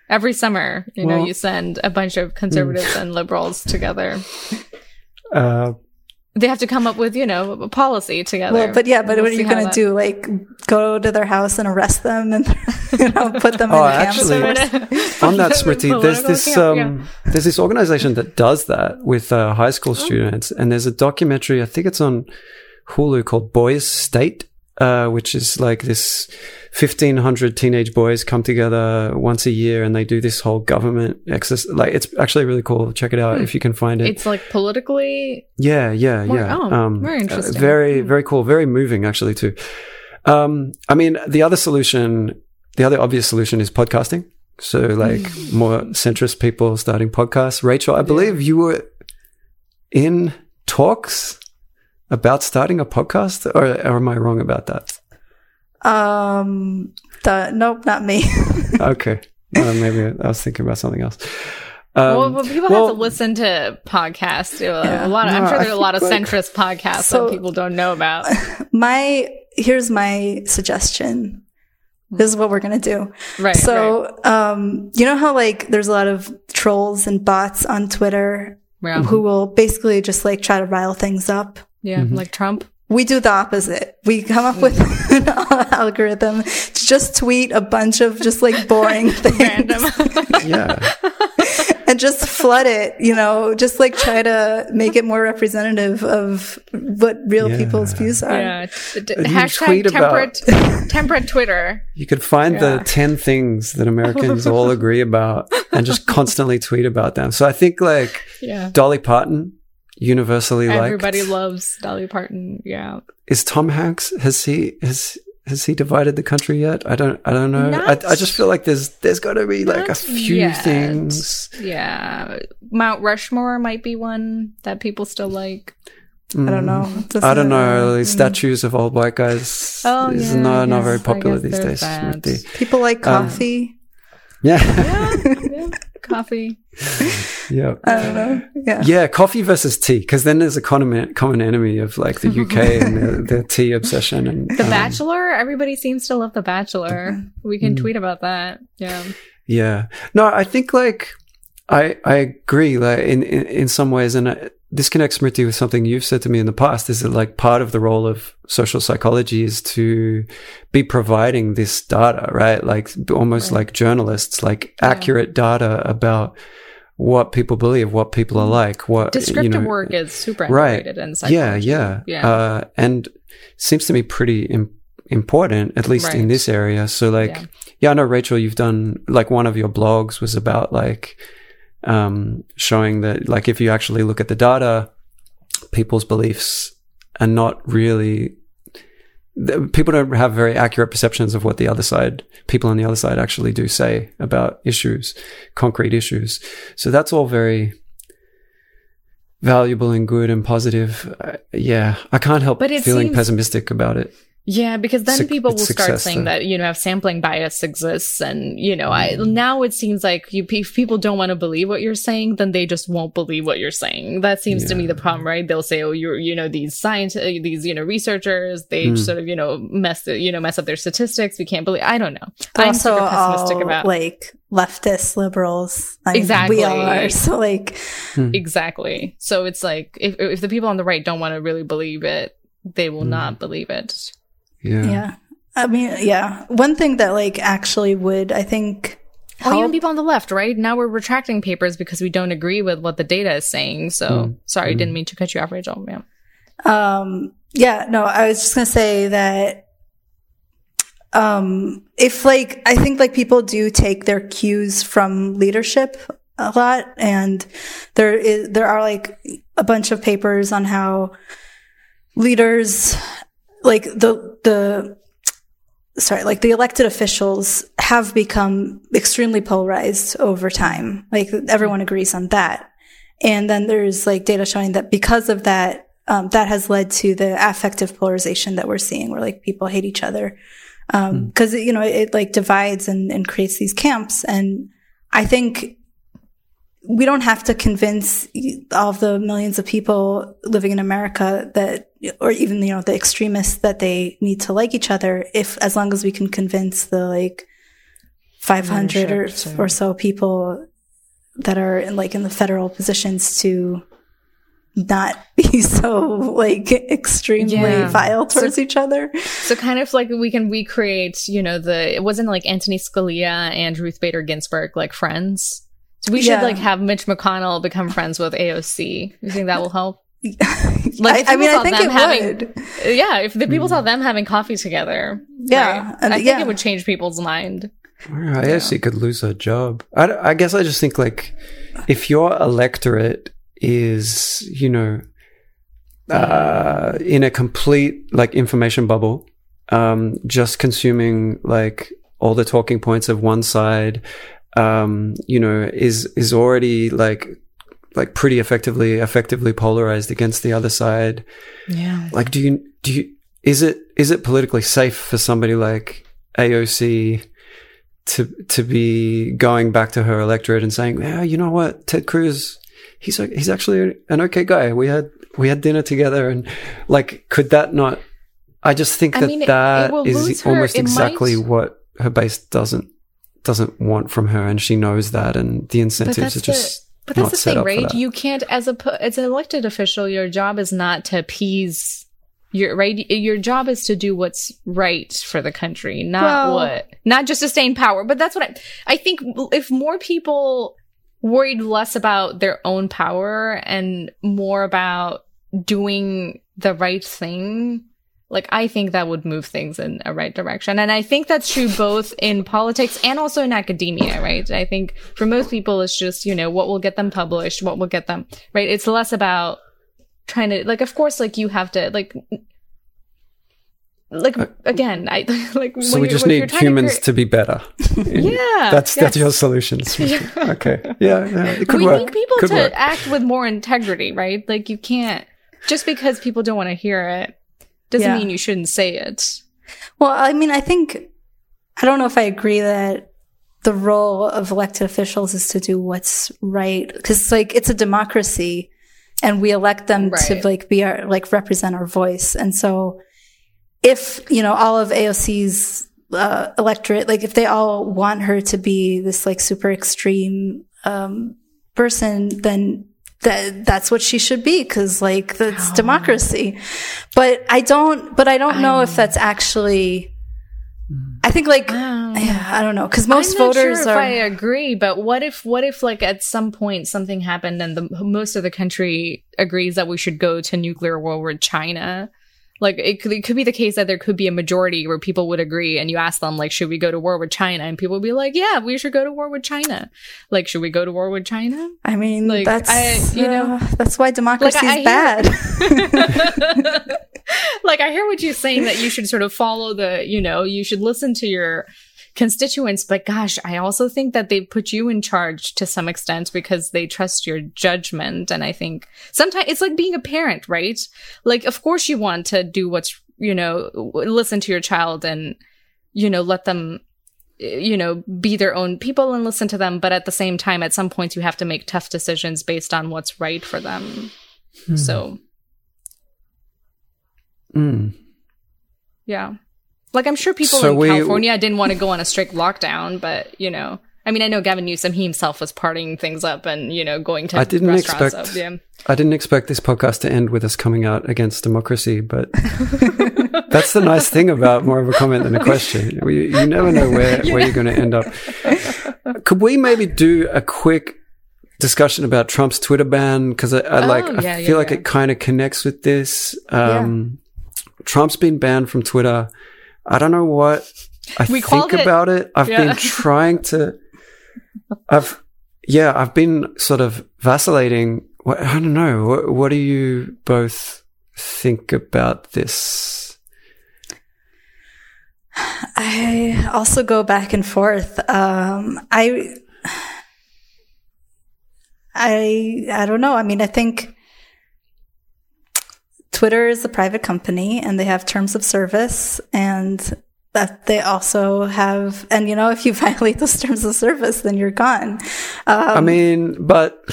Every summer, you well, know, you send a bunch of conservatives mm. and liberals together. Uh, they have to come up with, you know, a policy together. Well, but yeah, but we'll what are you going to do? Like, go to their house and arrest them and, you know, put them oh, in actually, camps? On that, Smriti, there's this, camp, um, yeah. there's this organization that does that with uh, high school students. Oh. And there's a documentary, I think it's on Hulu, called Boys State, uh, which is like this fifteen hundred teenage boys come together once a year and they do this whole government exercise. Like, it's actually really cool. Check it out hmm. if you can find it. It's like politically. Yeah, yeah, more, yeah. Oh, um, very interesting. Uh, very, very cool. Very moving, actually, too. Um, I mean, the other solution The other obvious solution is podcasting. So like more centrist people starting podcasts. Rachel, I believe you were in talks about starting a podcast, or, or am I wrong about that? Um, the, nope, not me. Okay. Uh, maybe I was thinking about something else. Um, well, well, people well, have to listen to podcasts. Yeah, a lot of, no, I'm sure there's a lot of like, centrist podcasts so that people don't know about. My here's my suggestion. This is what we're going to do. Right. So, right. um, you know how like there's a lot of trolls and bots on Twitter yeah. who will basically just like try to rile things up. Yeah. Mm-hmm. Like Trump. We do the opposite. We come up with an algorithm to just tweet a bunch of just like boring things. Random. Yeah. And just flood it, you know, just like try to make it more representative of what real yeah. people's views are. Yeah. D- hashtag temperate, about, temperate Twitter. You could find yeah. the ten things that Americans all agree about and just constantly tweet about them. So I think like yeah. Dolly Parton. Universally liked. Everybody loves Dolly Parton. Yeah. Is Tom Hanks has he has has he divided the country yet? I don't I don't know. Not, I I just feel like there's there's got to be like a few yet. things. Yeah. Mount Rushmore might be one that people still like. Mm. I don't know. Doesn't I don't know. These statues mm. of old white guys oh, is yeah, not, not very popular these days. People like coffee. Um, yeah. Yeah. yeah. Coffee. Yeah. I don't know. Yeah. Yeah. Coffee versus tea. Cause then there's a common, common enemy of like the U K and their, their tea obsession. And The um, Bachelor. Everybody seems to love The Bachelor. We can mm. tweet about that. Yeah. Yeah. No, I think like I, I agree like in, in, in some ways. And I, this connects, Smriti, with something you've said to me in the past is that like part of the role of social psychology is to be providing this data, right? Like almost right. like journalists, like yeah. accurate data about what people believe, what people are like, what descriptive you know, work is super underrated right. in psychology. Yeah, yeah. yeah. Uh, and seems to me pretty im- important, at least right. in this area. So like, yeah. yeah, I know, Rachel, you've done like one of your blogs was about like, um showing that like if you actually look at the data, people's beliefs are not really th- people don't have very accurate perceptions of what the other side people on the other side actually do say about issues, concrete issues. So that's all very valuable and good and positive. Uh, yeah, I can't help but feeling seems- pessimistic about it. Yeah, because then Su- people will start saying though. that, you know, if sampling bias exists and, you know, I now it seems like you, if people don't want to believe what you're saying, then they just won't believe what you're saying. That seems yeah. to me the problem, right? They'll say, oh, you're, you know, these science, these, you know, researchers, they mm. sort of, you know, mess, you know, mess up their statistics. We can't believe, I don't know. But I'm so pessimistic all, about like leftist liberals. I mean, exactly. We are. So like. Mm. Exactly. So it's like if, if the people on the right don't want to really believe it, they will mm. not believe it. Yeah. yeah. I mean, yeah. One thing that like actually would, I think. Help- well, even people on the left, right? Now we're retracting papers because we don't agree with what the data is saying. So mm. sorry, mm. didn't mean to cut you off, Rachel. Yeah. Um, yeah, no, I was just going to say that um, if like, I think like people do take their cues from leadership a lot. And there is, there are like a bunch of papers on how leaders like the the sorry like the elected officials have become extremely polarized over time. Like everyone agrees on that, and then there's like data showing that because of that um that has led to the affective polarization that we're seeing, where like people hate each other um because mm. you know it, it like divides and, and creates these camps. And I think we don't have to convince all of the millions of people living in America that, or even, you know, the extremists, that they need to like each other, if, as long as we can convince the like five hundred or, or so people that are in, like in the federal positions to not be so like extremely yeah. vile towards so, each other. So kind of like we can recreate, you know, the, it wasn't like Anthony Scalia and Ruth Bader Ginsburg, like friends. So we yeah. should like have Mitch McConnell become friends with A O C. You think that will help? Like, I, I mean, I think it having, would. Yeah, if the people mm. saw them having coffee together, yeah, right? and, I think yeah. it would change people's mind. Well, A O C yeah. could lose her job. I, I guess I just think like if your electorate is, you know, uh, in a complete like information bubble, um, just consuming like all the talking points of one side, um, you know, is, is already like, like pretty effectively, effectively polarized against the other side. Yeah. Like, do you, do you, is it, is it politically safe for somebody like A O C to, to be going back to her electorate and saying, yeah, you know what, Ted Cruz, he's, a, he's actually an okay guy. We had, we had dinner together, and like, could that not, I just think I that mean, that it, it is almost it exactly might... what her base doesn't, doesn't want from her. And she knows that. And the incentives are just, the, but that's not the set thing, right? That. You can't, as a, as an elected official, your job is not to appease your, right. Your job is to do what's right for the country, not well, what, not just to stay in power. But that's what I, I think if more people worried less about their own power and more about doing the right thing, like, I think that would move things in a right direction. And I think that's true both in politics and also in academia, right? I think for most people, it's just, you know, what will get them published, what will get them, right? It's less about trying to, like, of course, like, you have to, like, like, again, I, like, so we just need humans to, to be better. Yeah. That's, yes. that's your solution. Yeah. Okay. Yeah. yeah. It could we work. need people could to work. act with more integrity, right? Like, you can't, just because people don't want to hear it, doesn't yeah. mean you shouldn't say it. Well, I mean, I think, I don't know if I agree that the role of elected officials is to do what's right. Because, like, it's a democracy, and we elect them right. to, like, be our, like, represent our voice. And so if, you know, all of A O C's uh, electorate, like, if they all want her to be this, like, super extreme um, person, then That that's what she should be, because, like, that's oh. democracy. But I don't. But I don't I know don't. if that's actually. I think, like, I yeah, I don't know, because most I'm not voters sure if are. I agree, but what if what if like at some point something happened and the most of the country agrees that we should go to nuclear war with China? Like, it could, it could be the case that there could be a majority where people would agree, and you ask them, like, should we go to war with China? And people would be like, yeah, we should go to war with China. Like, should we go to war with China? I mean, like, that's, I, you know, uh, that's why democracy like, I, is I bad. Hear, like, I hear what you're saying, that you should sort of follow the, you know, you should listen to your constituents. But gosh, I also think that they put you in charge to some extent because they trust your judgment. And I think sometimes it's like being a parent, right? Like, of course you want to do what's, you know, listen to your child and, you know, let them, you know, be their own people and listen to them. But at the same time, at some point you have to make tough decisions based on what's right for them. Hmm. So. Mm. Yeah. Like, I'm sure people so in we, California didn't want to go on a strict lockdown, but, you know, I mean, I know Gavin Newsom, he himself was partying things up and, you know, going to I didn't restaurants. Expect, up, yeah. I didn't expect this podcast to end with us coming out against democracy, but that's the nice thing about more of a comment than a question. You, you never know where, where you're going to end up. Could we maybe do a quick discussion about Trump's Twitter ban? Because I, I, like, oh, yeah, I feel yeah, like yeah. it kind of connects with this. Um, yeah. Trump's been banned from Twitter. I don't know what I we think it. about it. I've yeah. been trying to, I've, yeah, I've been sort of vacillating. I don't know. What, what do you both think about this? I also go back and forth. Um, I, I, I don't know. I mean, I think Twitter is a private company, and they have terms of service, and that they also have, and, you know, if you violate those terms of service, then you're gone. Um, I mean, but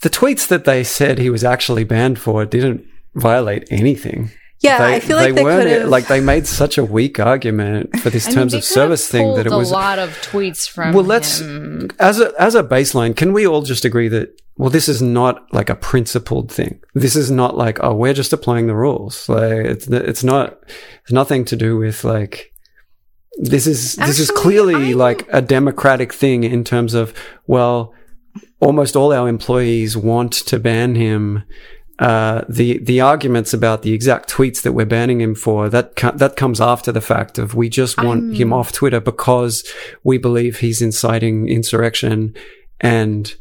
the tweets that they said he was actually banned for didn't violate anything. Yeah, they, I feel like they, they weren't like they made such a weak argument for this I terms mean, of service thing that it was a lot of tweets from. Well, let's him. as a as a baseline, can we all just agree that well, this is not like a principled thing. This is not like oh, we're just applying the rules. Like it's it's not it's nothing to do with like this is Actually, this is clearly I'm- like a democratic thing in terms of well, almost all our employees want to ban him. Uh, the, the arguments about the exact tweets that we're banning him for, that, co- that comes after the fact of we just want um, him off Twitter because we believe he's inciting insurrection and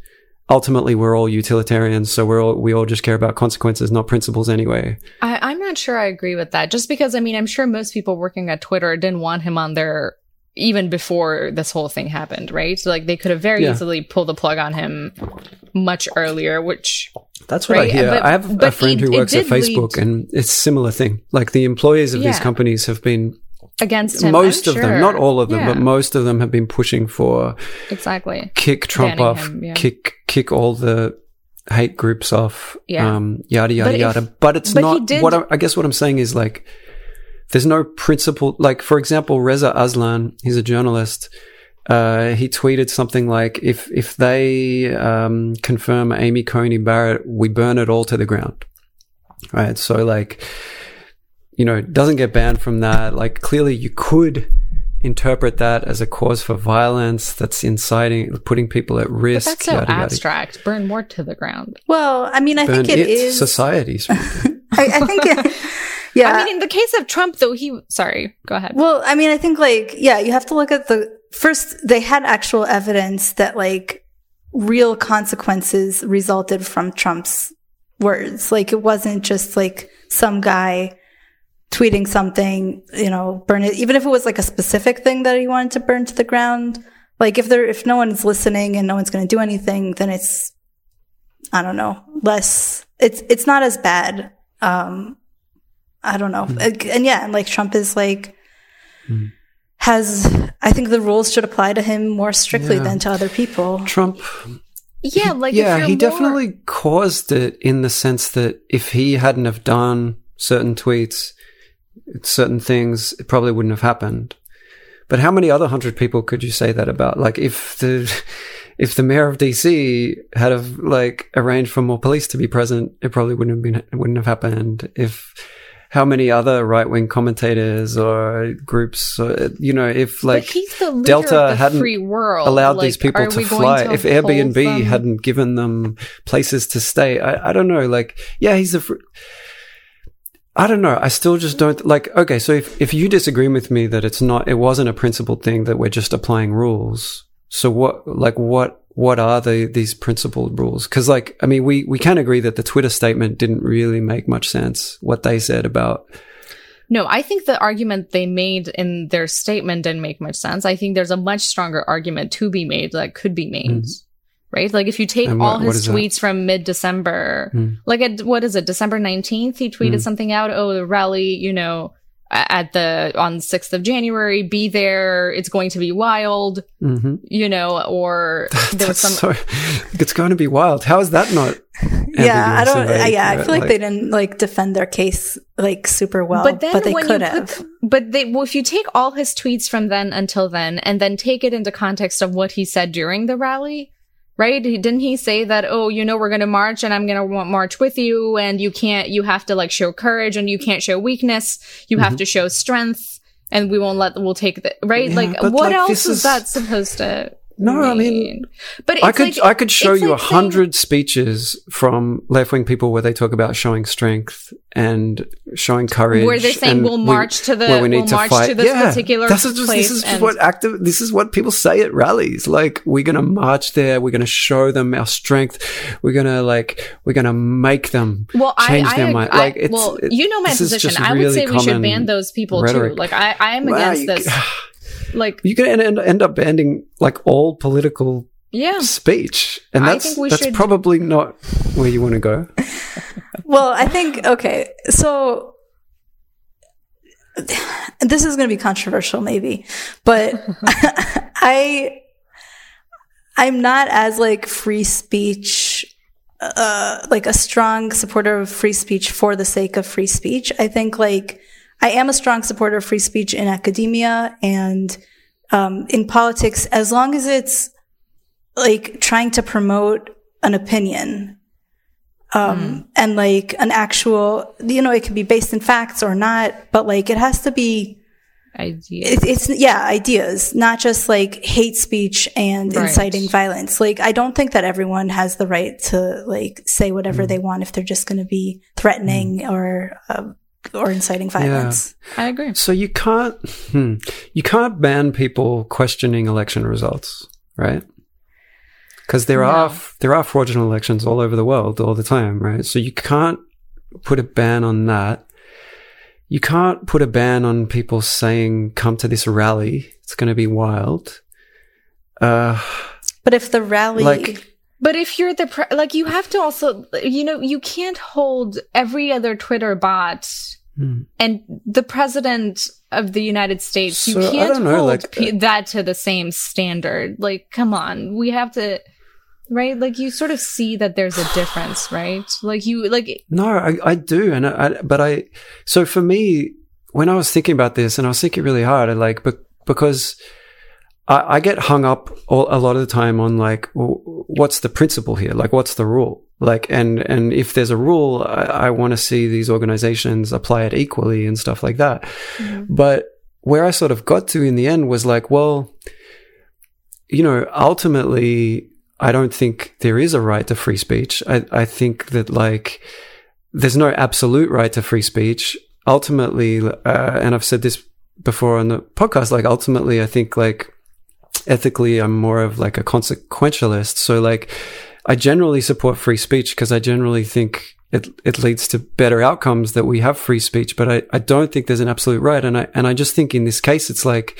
ultimately we're all utilitarians. So we're all, we all just care about consequences, not principles anyway. I, I'm not sure I agree with that just because, I mean, I'm sure most people working at Twitter didn't want him on their even before this whole thing happened, right? So, like, they could have very yeah. easily pulled the plug on him much earlier, which... That's what right? I hear. But, I have a friend it, who works at Facebook, and it's a similar thing. Like, the employees of yeah. these companies have been... Against him, most I'm of sure. them, not all of them, yeah. but most of them have been pushing for... Exactly. Kick Trump Banning off, him, yeah. kick kick all the... hate groups off, yeah. um, yada, yada, but if, yada. But it's but not what I, I guess what I'm saying is, like, there's no principle. Like, for example, Reza Aslan, he's a journalist. Uh, he tweeted something like, if, if they um, confirm Amy Coney Barrett, we burn it all to the ground. Right. So, like, you know, it doesn't get banned from that. Like, clearly you could interpret that as a cause for violence that's inciting, putting people at risk. But that's so yada, abstract. Yada. Burn more to the ground. Well, I mean, I Burn think it, it is societies. I, I think, it, yeah. I mean, in the case of Trump, though, he. Sorry, go ahead. Well, I mean, I think, like, yeah, you have to look at the first. They had actual evidence that, like, real consequences resulted from Trump's words. Like, it wasn't just like some guy tweeting something, you know, burn it, even if it was like a specific thing that he wanted to burn to the ground. Like, if there, if no one's listening and no one's going to do anything, then it's, I don't know, less, it's, it's not as bad. Um, I don't know. Mm. And yeah, and like Trump is like, mm. has, I think the rules should apply to him more strictly yeah. than to other people. Trump. Yeah. Like, he, yeah, he more- definitely caused it in the sense that if he hadn't have done certain tweets, certain things, it probably wouldn't have happened. But how many other hundred people could you say that about? Like, if the if the mayor of D C had have like arranged for more police to be present, it probably wouldn't have been it wouldn't have happened. If how many other right wing commentators or groups, or, you know, if like Delta hadn't free world. allowed like, these people to fly, to if Airbnb them? hadn't given them places to stay, I, I don't know. Like, yeah, he's a. Fr- I don't know. I still just don't like, okay. So if, if you disagree with me that it's not, it wasn't a principled thing that we're just applying rules. So what, like what, what are the, these principled rules? Cause like, I mean, we, we can agree that the Twitter statement didn't really make much sense. What they said about. No, I think the argument they made in their statement didn't make much sense. I think there's a much stronger argument to be made that could be made. Mm-hmm. Right? Like, if you take what, all his tweets that? from mid-December, mm. like, at, what is it, December nineteenth, he tweeted mm. something out, oh, the rally, you know, at the, on sixth of January, be there, it's going to be wild, mm-hmm. you know, or there was some... So, it's going to be wild. How is that not... yeah, I don't... Right? Yeah, I feel like, like they didn't, like, defend their case, like, super well, but, then but they could have. Put, but they, well, if you take all his tweets from then until then, and then take it into context of what he said during the rally... Right? Didn't he say that, oh, you know, we're going to march and I'm going to march with you and you can't, you have to like show courage and you can't show weakness. You mm-hmm. have to show strength and we won't let, we'll take the, right? Yeah, like, what like, else is that supposed to No, mean? I mean, but it's I could, like, I could show you a like hundred saying- speeches from left-wing people where they talk about showing strength and showing courage. Where they're saying we'll march we, to the, we we'll march to, to this yeah. particular this is just, place. This is and- what active, this is what people say at rallies. Like, we're going to march there. We're going to show them our strength. We're going to like, we're going to make them well, change I, their I, mind. I, like, it's, well, it, you know my position. I would really say we should ban those people rhetoric. too. Like, I, I am against like, this. Like, you can end, end up banning like all political yeah. speech, and that's I think we that's should... probably not where you want to go. Well, I think okay, so this is going to be controversial, maybe, but I I'm not as like free speech, uh, like a strong supporter of free speech for the sake of free speech. I think like. I am a strong supporter of free speech in academia and um, in politics, as long as it's like trying to promote an opinion um, mm. and like an actual, you know, it can be based in facts or not, but like it has to be ideas. It, it's yeah, ideas, not just like hate speech and right. inciting violence. Like I don't think that everyone has the right to like say whatever mm. they want if they're just going to be threatening mm. or. Um, or inciting violence. Yeah. I agree. So you can't hmm, you can't ban people questioning election results, right? Because there no. are there are fraudulent elections all over the world all the time, right? So you can't put a ban on that. you can't put a ban on people saying, come to this rally. It's going to be wild. Uh, but if the rally... Like, but if you're the... Pre- like, you have to also... You know, you can't hold every other Twitter bot hmm. and the president of the United States. So, you can't know, hold like, p- that to the same standard. Like, come on. We have to... Right? Like, you sort of see that there's a difference, right? Like, you... like. No, I, I do. and I, I, But I... So, for me, when I was thinking about this, and I was thinking really hard, I like, be- because... I get hung up all, a lot of the time on like, what's the principle here? Like, what's the rule? Like, and, and if there's a rule, I, I want to see these organizations apply it equally and stuff like that. Mm-hmm. But where I sort of got to in the end was like, well, you know, ultimately, I don't think there is a right to free speech. I, I think that like, there's no absolute right to free speech. Ultimately, uh, and I've said this before on the podcast, like, ultimately, I think like, ethically, I'm more of like a consequentialist. So like, I generally support free speech because I generally think it it leads to better outcomes that we have free speech, but I, I don't think there's an absolute right. And I, and I just think in this case, it's like,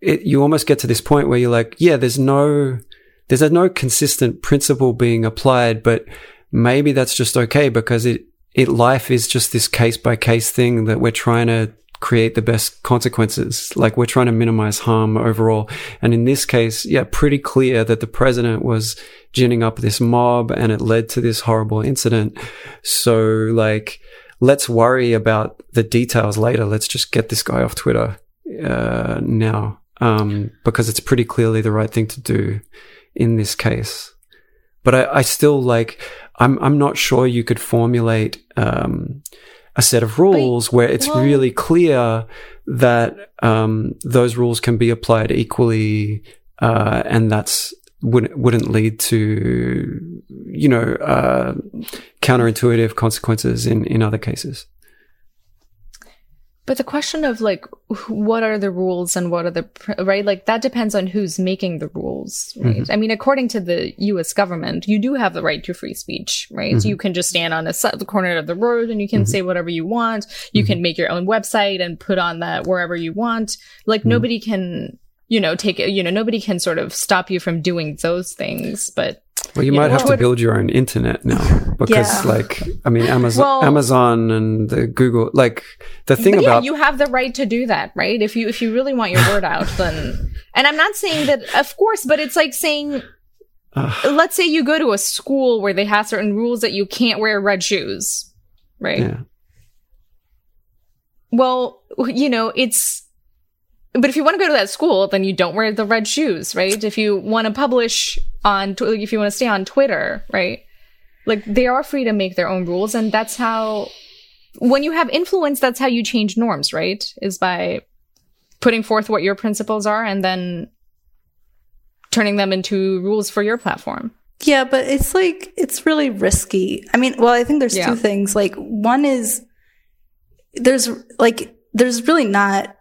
it, you almost get to this point where you're like, yeah, there's no, there's no consistent principle being applied, but maybe that's just okay because it, it, life is just this case by case thing that we're trying to create the best consequences. Like, we're trying to minimize harm overall. And in this case, yeah, pretty clear that the president was ginning up this mob and it led to this horrible incident. So like, let's worry about the details later. Let's just get this guy off Twitter, uh, now, um, because it's pretty clearly the right thing to do in this case. But I, I still like, I'm, I'm not sure you could formulate, um, a set of rules but, where it's well, really clear that um, those rules can be applied equally, uh, and that's wouldn't wouldn't lead to, you know, uh, counterintuitive consequences in, in other cases. But the question of like, what are the rules and what are the right? Like, that depends on who's making the rules, right? Mm-hmm. I mean, according to the U S government, you do have the right to free speech, right? Mm-hmm. So you can just stand on a su- the corner of the road and you can mm-hmm. say whatever you want. You mm-hmm. can make your own website and put on that wherever you want. Like, mm-hmm. nobody can, you know, take it, you know, nobody can sort of stop you from doing those things, but. Well, you, you might know, have to would... build your own internet now because, yeah. like, I mean, Amazon, well, Amazon and the Google, like, the thing but about yeah, you have the right to do that, right? If you if you really want your word out, then. And I'm not saying that, of course, but it's like saying, let's say you go to a school where they have certain rules that you can't wear red shoes, right? Yeah. Well, you know, it's. But if you want to go to that school, then you don't wear the red shoes, right? If you want to publish on, tw- if you want to stay on Twitter, right? Like, they are free to make their own rules. And that's how, when you have influence, that's how you change norms, right? Is by putting forth what your principles are and then turning them into rules for your platform. Yeah, but it's like, it's really risky. I mean, well, I think there's yeah. two things. Like, one is, there's like, there's really not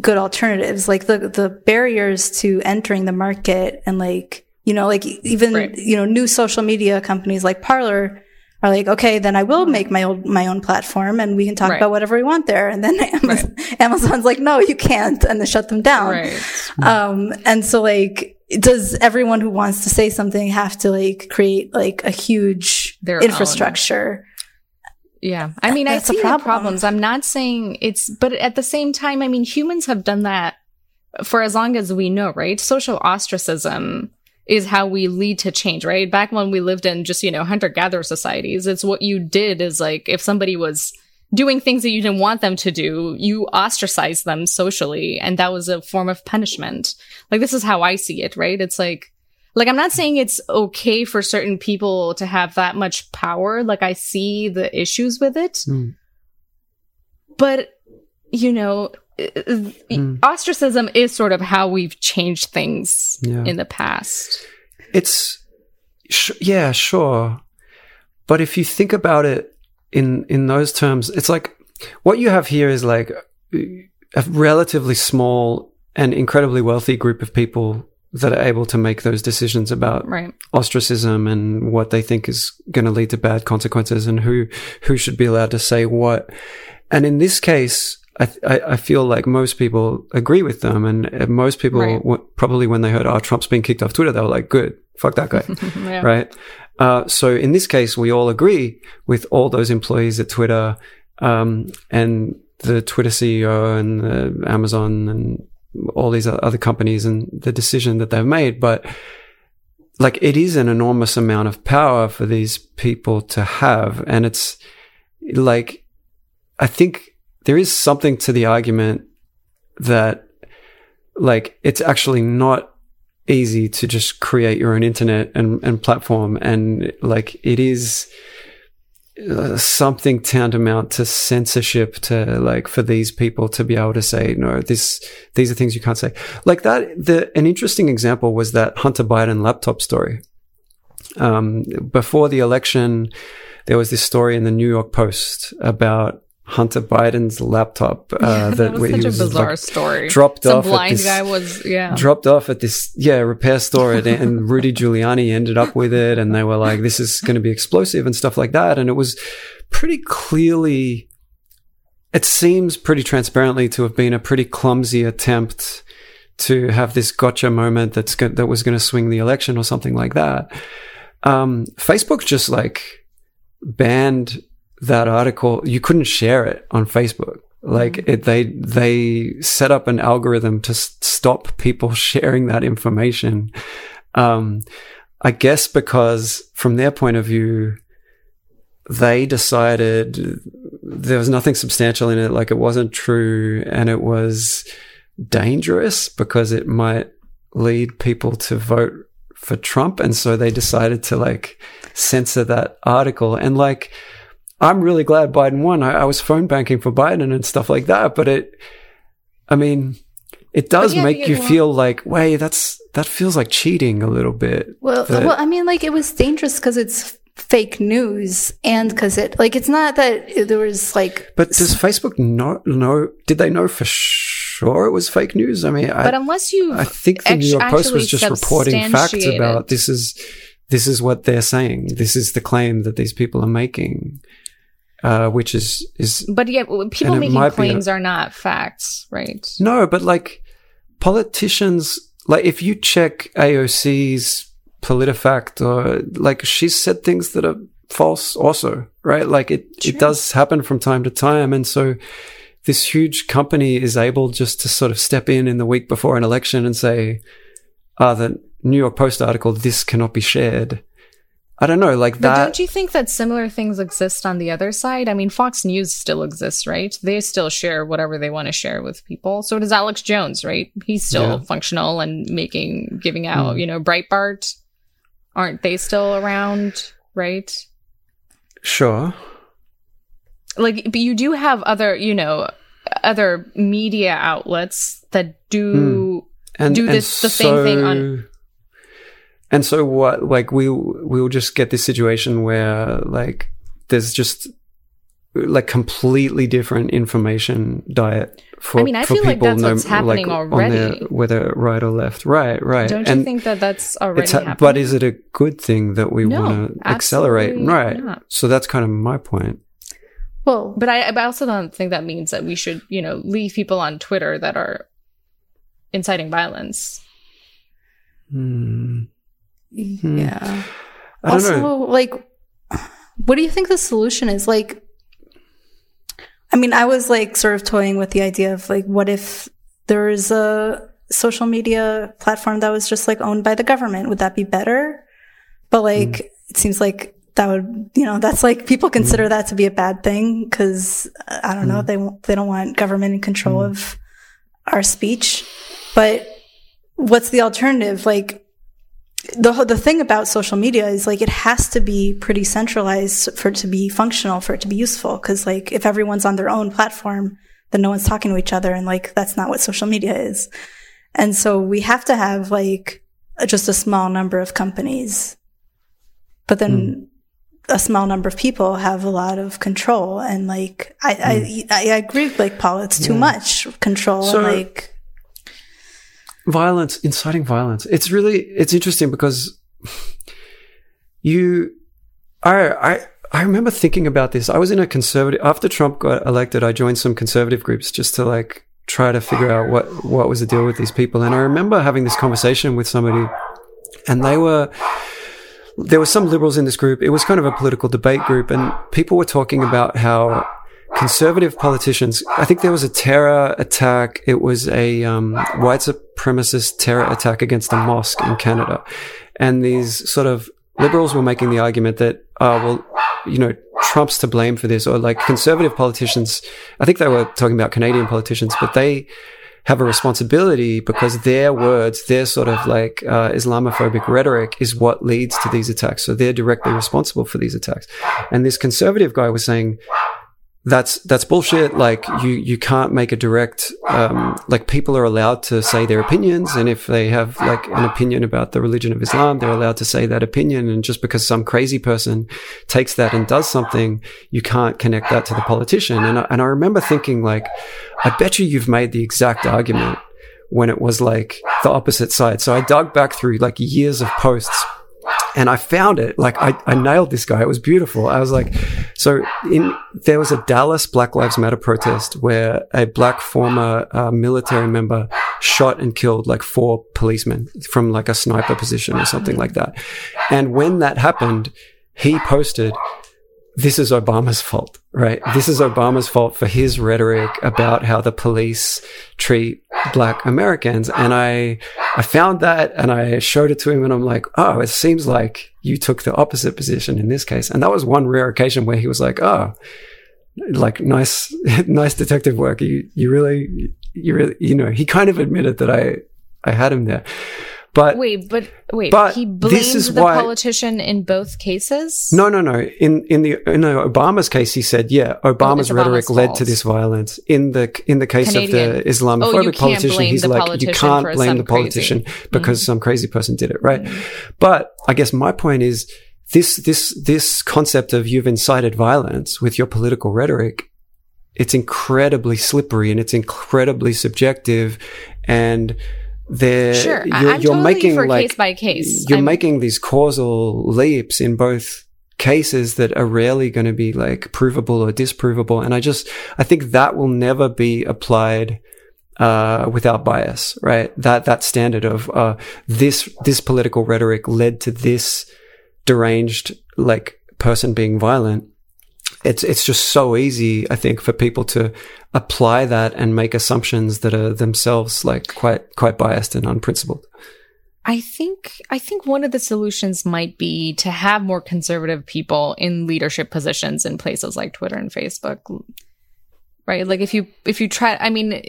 good alternatives. Like, the the barriers to entering the market and like, you know, like even right. you know, new social media companies like Parler are like, okay, then I will make my old my own platform and we can talk right. about whatever we want there. And then Amazon, right. Amazon's like, no, you can't, and they shut them down. Right. Um, and so like, does everyone who wants to say something have to like create like a huge their infrastructure? Own. Yeah. I mean, That's I see problem. the problems. I'm not saying it's, but at the same time, I mean, humans have done that for as long as we know, right? Social ostracism is how we lead to change, right? Back when we lived in just, you know, hunter-gatherer societies, it's what you did is like, if somebody was doing things that you didn't want them to do, you ostracized them socially. And that was a form of punishment. Like, this is how I see it, right? It's like, Like, I'm not saying it's okay for certain people to have that much power. Like, I see the issues with it. Mm. But, you know, mm. ostracism is sort of how we've changed things yeah. in the past. It's, sh- yeah, sure. But if you think about it in, in those terms, it's like, what you have here is like a relatively small and incredibly wealthy group of people that are able to make those decisions about right. ostracism and what they think is going to lead to bad consequences and who, who should be allowed to say what. And in this case, I, I, I feel like most people agree with them. And uh, most people right. w- probably when they heard, oh, Trump's being kicked off Twitter, they were like, good, fuck that guy. yeah. Right. Uh, so in this case, we all agree with all those employees at Twitter, um, and the Twitter C E O and uh, Amazon and all these other companies and the decision that they've made. But like, it is an enormous amount of power for these people to have. And it's like, I think there is something to the argument that like, it's actually not easy to just create your own internet and, and platform. And like, it is uh, something tantamount to censorship to like, for these people to be able to say, no, this, these are things you can't say. Like that, the, an interesting example was that Hunter Biden laptop story. Um, before the election, there was this story in the New York Post about Hunter Biden's laptop. Uh, yeah, that, that was such a bizarre like, story. Dropped Some off. Blind at this, guy was yeah. Dropped off at this yeah repair store, and, and Rudy Giuliani ended up with it, and they were like, "This is going to be explosive" and stuff like that. And it was pretty clearly, it seems pretty transparently to have been a pretty clumsy attempt to have this gotcha moment that's go- that was going to swing the election or something like that. Um, Facebook just like banned that article. You couldn't share it on Facebook. Like it, they, they set up an algorithm to s- stop people sharing that information. Um, I guess because from their point of view, they decided there was nothing substantial in it. Like it wasn't true, and it was dangerous because it might lead people to vote for Trump. And so they decided to like censor that article. And like, I'm really glad Biden won. I, I was phone banking for Biden and stuff like that, but it, I mean, it does yeah, make you won. feel like, wait, that's, that feels like cheating a little bit. Well, that- well, I mean, like it was dangerous because it's fake news, and because it, like, it's not that there was like. But does Facebook not know? Did they know for sure it was fake news? I mean, I, but unless you, I think the New York Post was just reporting facts about this is, this is what they're saying. This is the claim that these people are making. Uh, which is, is, but yeah, people making claims a, are not facts, right? No, but like politicians, like if you check A O C's PolitiFact, or like she's said things that are false also, right? Like it, True. It does happen from time to time. And so this huge company is able just to sort of step in in the week before an election and say, ah, oh, the New York Post article, this cannot be shared. I don't know, like but that. But don't you think that similar things exist on the other side? I mean, Fox News still exists, right? They still share whatever they want to share with people. So does Alex Jones, right? He's still yeah. functional and making, giving out, mm. you know, Breitbart. Aren't they still around, right? Sure. Like, but you do have other, you know, other media outlets that do mm. and, do this and the so- same thing on. And so what, like we, we'll just get this situation where like there's just like completely different information diet for people. I mean, I feel like that's what's happening already. Whether right or left. Right, right. Don't you think that that's already happening? But is it a good thing that we want to accelerate? Right. So that's kind of my point. Well, but I, I also don't think that means that we should, you know, leave people on Twitter that are inciting violence. Hmm. Yeah. I don't also, know. Like, what do you think the solution is? Like, I mean, I was like sort of toying with the idea of like, what if there is a social media platform that was just like owned by the government? Would that be better? But like, mm. it seems like that would, you know, that's like people consider mm. that to be a bad thing because I don't mm. know, they they don't want government in control mm. of our speech. But what's the alternative? Like. The the thing about social media is like it has to be pretty centralized for it to be functional, for it to be useful. Because like if everyone's on their own platform, then no one's talking to each other, and like that's not what social media is. And so we have to have like just a small number of companies, but then mm. a small number of people have a lot of control. And like I mm. I, I, I agree with like Paul, it's too yeah. much control. So- and, like. Violence, inciting violence. It's really, it's interesting because you, I, I, I remember thinking about this. I was in a conservative, after Trump got elected, I joined some conservative groups just to like try to figure out what, what was the deal with these people. And I remember having this conversation with somebody, and they were, there were some liberals in this group. It was kind of a political debate group, and people were talking about how conservative politicians, I think there was a terror attack. It was a um, white supremacist terror attack against a mosque in Canada. And these sort of liberals were making the argument that, oh, well, you know, Trump's to blame for this, or like conservative politicians, I think they were talking about Canadian politicians, but they have a responsibility because their words, their sort of like uh, Islamophobic rhetoric is what leads to these attacks. So they're directly responsible for these attacks. And this conservative guy was saying, that's, that's bullshit. Like you, you can't make a direct, um, like people are allowed to say their opinions. And if they have like an opinion about the religion of Islam, they're allowed to say that opinion. And just because some crazy person takes that and does something, you can't connect that to the politician. And I, and I remember thinking like, I bet you you've made the exact argument when it was like the opposite side. So I dug back through like years of posts. And I found it, like, I, I nailed this guy. It was beautiful. I was like, so in, there was a Dallas Black Lives Matter protest where a black former uh, military member shot and killed like four policemen from like a sniper position or something like that. And when that happened, he posted, this is Obama's fault, right? This is Obama's fault for his rhetoric about how the police treat black Americans. And I, I found that and I showed it to him, and I'm like, oh, it seems like you took the opposite position in this case. And that was one rare occasion where he was like, oh, like nice, nice detective work. You, you really, you really, you know, he kind of admitted that I, I had him there. But wait, but wait, but he blames the why, politician in both cases? No, no, no. In in the in Obama's case, he said, yeah, Obama's oh, rhetoric Obama's led fault. to this violence. In the in the case Canadian. of the Islamophobic oh, you politician, he's like, politician you can't blame the politician crazy. because mm-hmm. some crazy person did it, right? Mm-hmm. But I guess my point is this this this concept of you've incited violence with your political rhetoric, it's incredibly slippery and it's incredibly subjective, and They're, sure, you're, I'm you're totally making for like, case by case. You're I'm, making these causal leaps in both cases that are rarely going to be like provable or disprovable. And I just, I think that will never be applied uh, without bias, right? That, that standard of uh, this, this political rhetoric led to this deranged like person being violent. It's, it's just so easy, I think, for people to apply that and make assumptions that are themselves like quite, quite biased and unprincipled. I think, I think one of the solutions might be to have more conservative people in leadership positions in places like Twitter and Facebook, right? Like if you, if you try, I mean,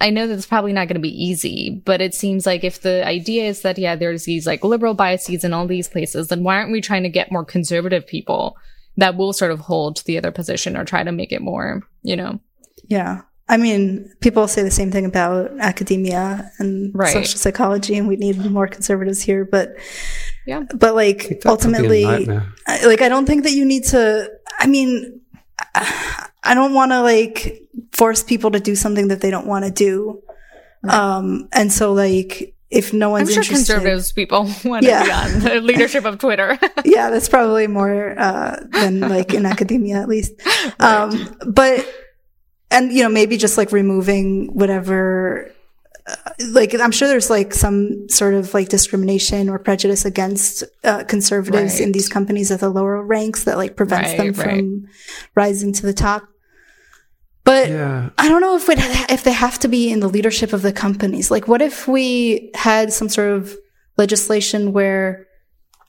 I know that it's probably not going to be easy, but it seems like if the idea is that, yeah, there's these like liberal biases in all these places, then why aren't we trying to get more conservative people that will sort of hold the other position or try to make it more, you know? Yeah. I mean, people say the same thing about academia and right. social psychology, and we need more conservatives here. But, yeah. But like, ultimately, I, like, I don't think that you need to, I mean, I don't want to like force people to do something that they don't want to do. Right. Um, and so like, if no one's I'm sure interested, conservatives people want yeah. to be on the leadership of Twitter. yeah, that's probably more uh, than like in academia, at least. Um, right. But and you know maybe just like removing whatever, uh, like I'm sure there's like some sort of like discrimination or prejudice against uh, conservatives right. in these companies at the lower ranks that like prevents right, them from right. rising to the top. But yeah. I don't know if we'd ha- if they have to be in the leadership of the companies. Like, what if we had some sort of legislation where,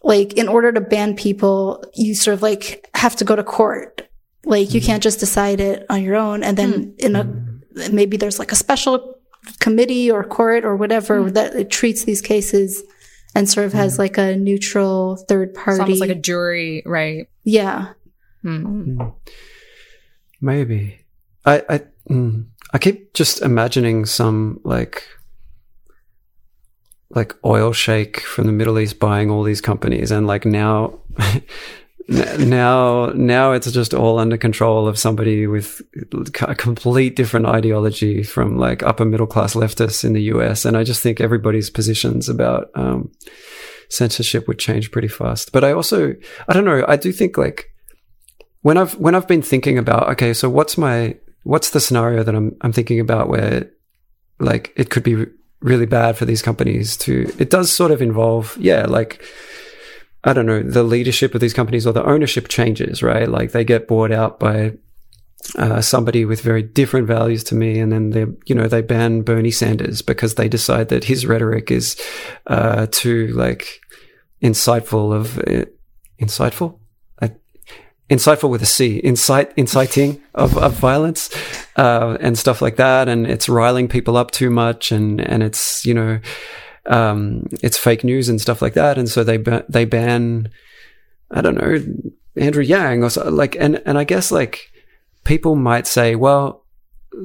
like, in order to ban people, you sort of, like, have to go to court. Like, you mm. can't just decide it on your own. And then mm. in a maybe there's, like, a special committee or court or whatever mm. that it treats these cases and sort of mm. has, like, a neutral third party. It's almost like a jury, right? Yeah. Mm. Maybe. I, I, mm, I keep just imagining some like, like oil sheikh from the Middle East buying all these companies. And like now, now, now it's just all under control of somebody with a complete different ideology from like upper middle class leftists in the U S. And I just think everybody's positions about, um, censorship would change pretty fast. But I also, I don't know. I do think like, when I've when I've been thinking about, okay, so what's my what's the scenario that I'm I'm thinking about where, like, it could be really bad for these companies to, it does sort of involve, yeah, like, I don't know, the leadership of these companies or the ownership changes, right? Like, they get bought out by uh, somebody with very different values to me, and then they, you know, they ban Bernie Sanders because they decide that his rhetoric is uh, too, like, insightful of, uh, insightful? Insightful with a C, incite, inciting of, of violence, uh, and stuff like that. And it's riling people up too much, and, and it's, you know, um, it's fake news and stuff like that. And so they, ba- they ban, I don't know, Andrew Yang or so, like, and, and I guess, like, people might say, well,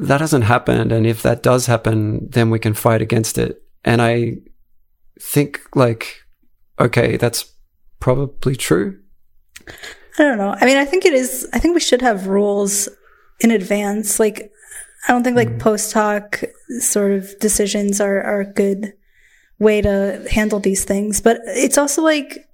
that hasn't happened. And if that does happen, then we can fight against it. And I think, like, okay, that's probably true. I don't know. I mean, I think it is, I think we should have rules in advance. Like, I don't think, like, post hoc sort of decisions are, are a good way to handle these things. But it's also, like,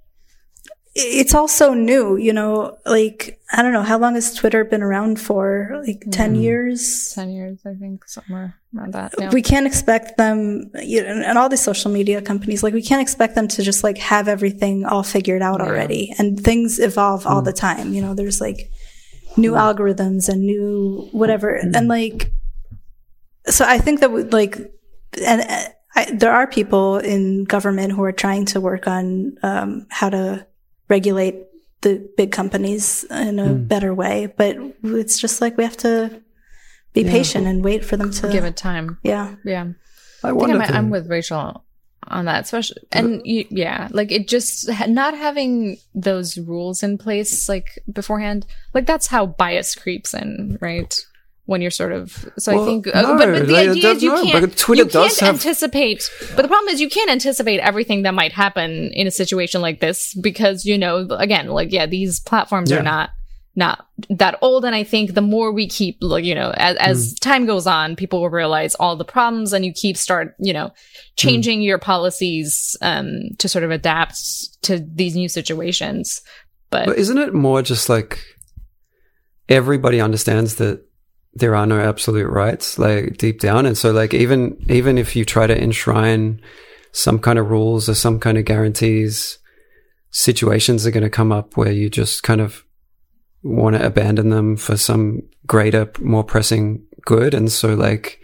it's also new, you know, like, I don't know, how long has Twitter been around for? Like ten mm. years? ten years, I think, somewhere around that. Yeah. We can't expect them, you know, and all these social media companies, like, we can't expect them to just, like, have everything all figured out yeah. already. And things evolve mm. all the time, you know, there's, like, new yeah. algorithms and new whatever. Mm. And, like, so I think that, would, like, and I, there are people in government who are trying to work on um, how to regulate the big companies in a mm. better way, but it's just like we have to be yeah. patient and wait for them to give it time. Yeah, yeah. I, I think I might, I'm with Rachel on that, especially. And you, yeah, like, it just not having those rules in place, like, beforehand, like, that's how bias creeps in, right? When you're sort of, so well, I think, no, but, but the like, idea is you no, can't, Twitter you does can't have... anticipate, but the problem is you can't anticipate everything that might happen in a situation like this because, you know, again, like, yeah, these platforms yeah. are not, not that old. And I think the more we keep, like, you know, as, as mm. time goes on, people will realize all the problems and you keep start, you know, changing mm. your policies, um, to sort of adapt to these new situations. But, but isn't it more just like everybody understands that there are no absolute rights, like, deep down. And so, like, even, even if you try to enshrine some kind of rules or some kind of guarantees, situations are going to come up where you just kind of want to abandon them for some greater, more pressing good. And so, like,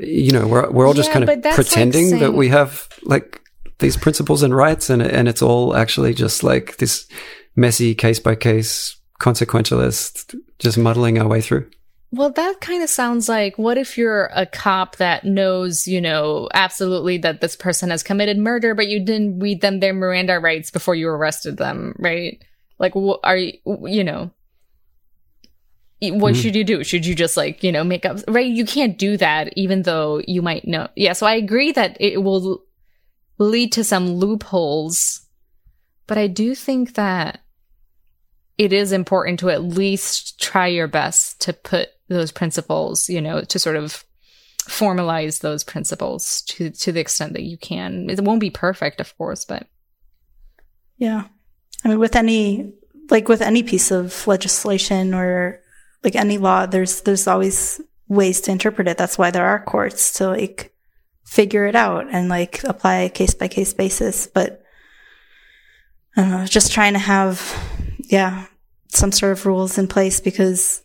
you know, we're, we're all yeah, just kind of pretending, like, saying- that we have, like, these principles and rights, and, and it's all actually just, like, this messy case by case consequentialist, just muddling our way through. Well, that kind of sounds like, what if you're a cop that knows, you know, absolutely that this person has committed murder, but you didn't read them their Miranda rights before you arrested them, right? Like, wh- are you, you know, what mm. should you do? Should you just, like, you know, make up, right? You can't do that, even though you might know. Yeah, so I agree that it will lead to some loopholes, but I do think that it is important to at least try your best to put those principles, you know, to sort of formalize those principles to, to the extent that you can. It won't be perfect, of course, but. Yeah. I mean, with any, like with any piece of legislation or like any law, there's, there's always ways to interpret it. That's why there are courts to like figure it out and like apply a case by case basis. But I don't know, just trying to have, yeah, some sort of rules in place because,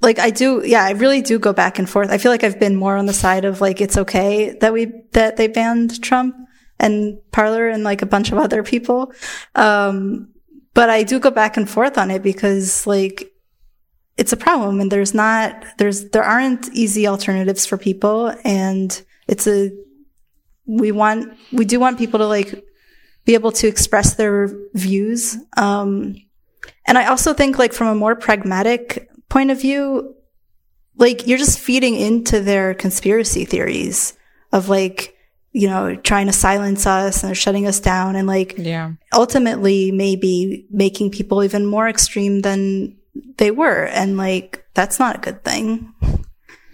like, I do, yeah, I really do go back and forth. I feel like I've been more on the side of, like, it's okay that we, that they banned Trump and Parler and, like, a bunch of other people. Um, but I do go back and forth on it because, like, it's a problem and there's not, there's, there aren't easy alternatives for people. And it's a, we want, we do want people to, like, be able to express their views. Um, And I also think, like, from a more pragmatic point of view, like, you're just feeding into their conspiracy theories of, like, you know, trying to silence us and shutting us down and, like, yeah. ultimately maybe making people even more extreme than they were. And, like, that's not a good thing.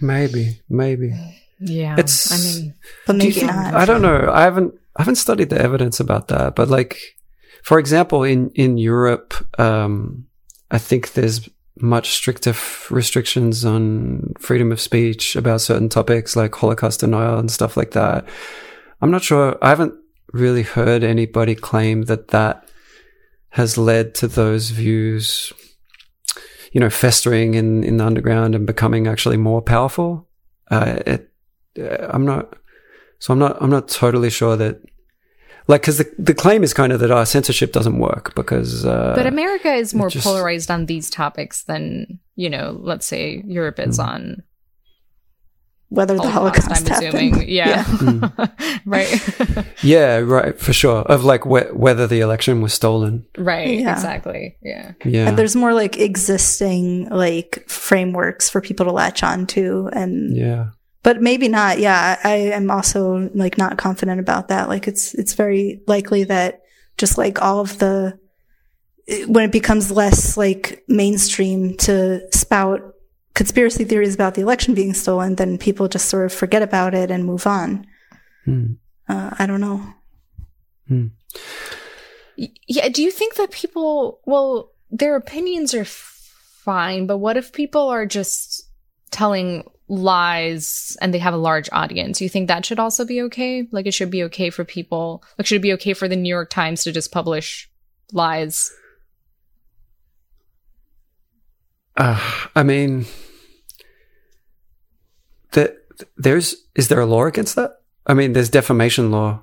Maybe, maybe. Yeah. It's, I mean, but maybe do you, not. I don't know. I haven't, I haven't studied the evidence about that, but, like, for example, in, in Europe, um, I think there's much stricter f- restrictions on freedom of speech about certain topics like Holocaust denial and stuff like that. I'm not sure. I haven't really heard anybody claim that that has led to those views, you know, festering in, in the underground and becoming actually more powerful. Uh, it, I'm not, so I'm not, I'm not totally sure that, like, because the, the claim is kind of that our censorship doesn't work because... Uh, but America is more just, polarized on these topics than, you know, let's say Europe is mm-hmm. on... Whether the Holocaust, Holocaust I'm happened. Assuming. Yeah. yeah. Mm. right. yeah, right, for sure. Of like wh- whether the election was stolen. Right, yeah. exactly. Yeah. yeah. And there's more like existing like frameworks for people to latch on to. And yeah. But maybe not. Yeah. I am also like not confident about that. Like it's it's very likely that just like all of the when it becomes less like mainstream to spout conspiracy theories about the election being stolen, then people just sort of forget about it and move on. Hmm. Uh, I don't know. Hmm. Yeah. Do you think that people, well, their opinions are fine, but what if people are just telling lies and they have a large audience? You think that should also be okay? Like it should be okay for people, like should it be okay for the New York Times to just publish lies? Uh, I mean... That there's is there a law against that? I mean, there's defamation law,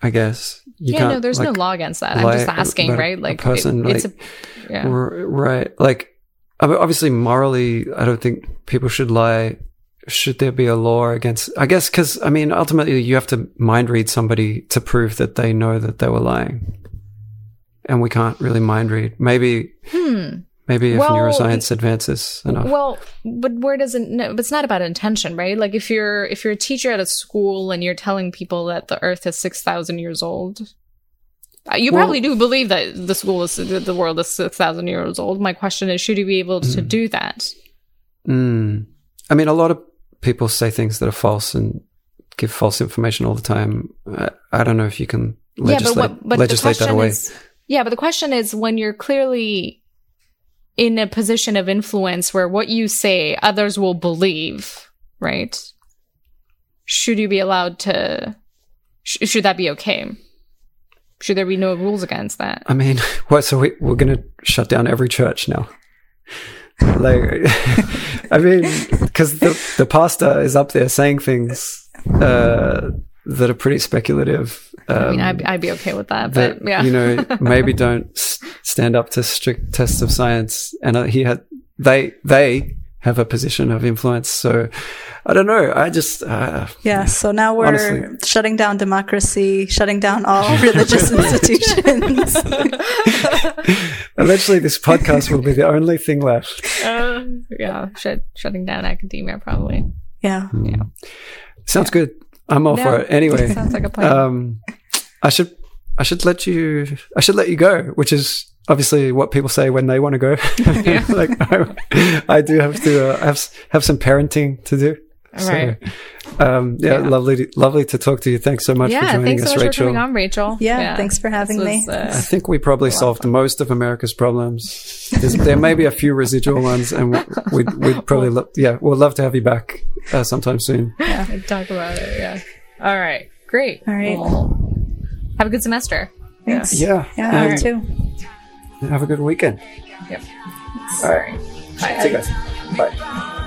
I guess. You yeah, no, there's like, no law against that. I'm just asking, right? Like, a person, it, it's like, a yeah, r- right? Like, obviously, morally, I don't think people should lie. Should there be a law against? I guess because I mean, ultimately, you have to mind read somebody to prove that they know that they were lying, and we can't really mind read. Maybe. Hmm. Maybe if well, neuroscience advances enough. Well, but where does it? No, but it's not about intention, right? Like if you're if you're a teacher at a school and you're telling people that the Earth is six thousand years old, you well, probably do believe that the school is the world is six thousand years old. My question is, should you be able mm, to do that? Mm. I mean, a lot of people say things that are false and give false information all the time. I, I don't know if you can legislate, yeah, but what, but legislate that away. Is, yeah, but the question is, when you're clearly in a position of influence where what you say others will believe, right? Should you be allowed to, sh- should that be okay? Should there be no rules against that? I mean, what, so we, we're going to shut down every church now. Like, I mean, because the, the pastor is up there saying things uh, that are pretty speculative. Um, I mean, I'd, I'd be okay with that, but that, yeah. You know, maybe don't s- stand up to strict tests of science. And uh, he had, they, they have a position of influence. So I don't know. I just, uh, yeah. So now we're honestly. shutting down democracy, shutting down all religious institutions. Eventually this podcast will be the only thing left. Uh, yeah. Shut, shutting down academia, probably. Yeah. Yeah. Sounds yeah. good. I'm all no, for it. Anyway, sounds like a plan. Um, I should, I should let you, I should let you go, which is obviously what people say when they want to go. Like I, I do have to, uh, have, have some parenting to do. So, right. Um, yeah, yeah, lovely, to, lovely to talk to you. Thanks so much yeah, for joining us, so Rachel. Yeah, thanks so much Rachel. for coming on, Rachel. Yeah, yeah. Thanks for having was, me. Uh, I think we probably solved most of America's problems. There may be a few residual ones, and we'd, we'd probably, lo- yeah, we'll love to have you back uh, sometime soon. Yeah, talk about it. Yeah. All right. Great. All right. Well, have a good semester. Thanks. Yeah. Yeah. yeah um, you too. Have a good weekend. Yep. All right. Bye. See you guys. Bye.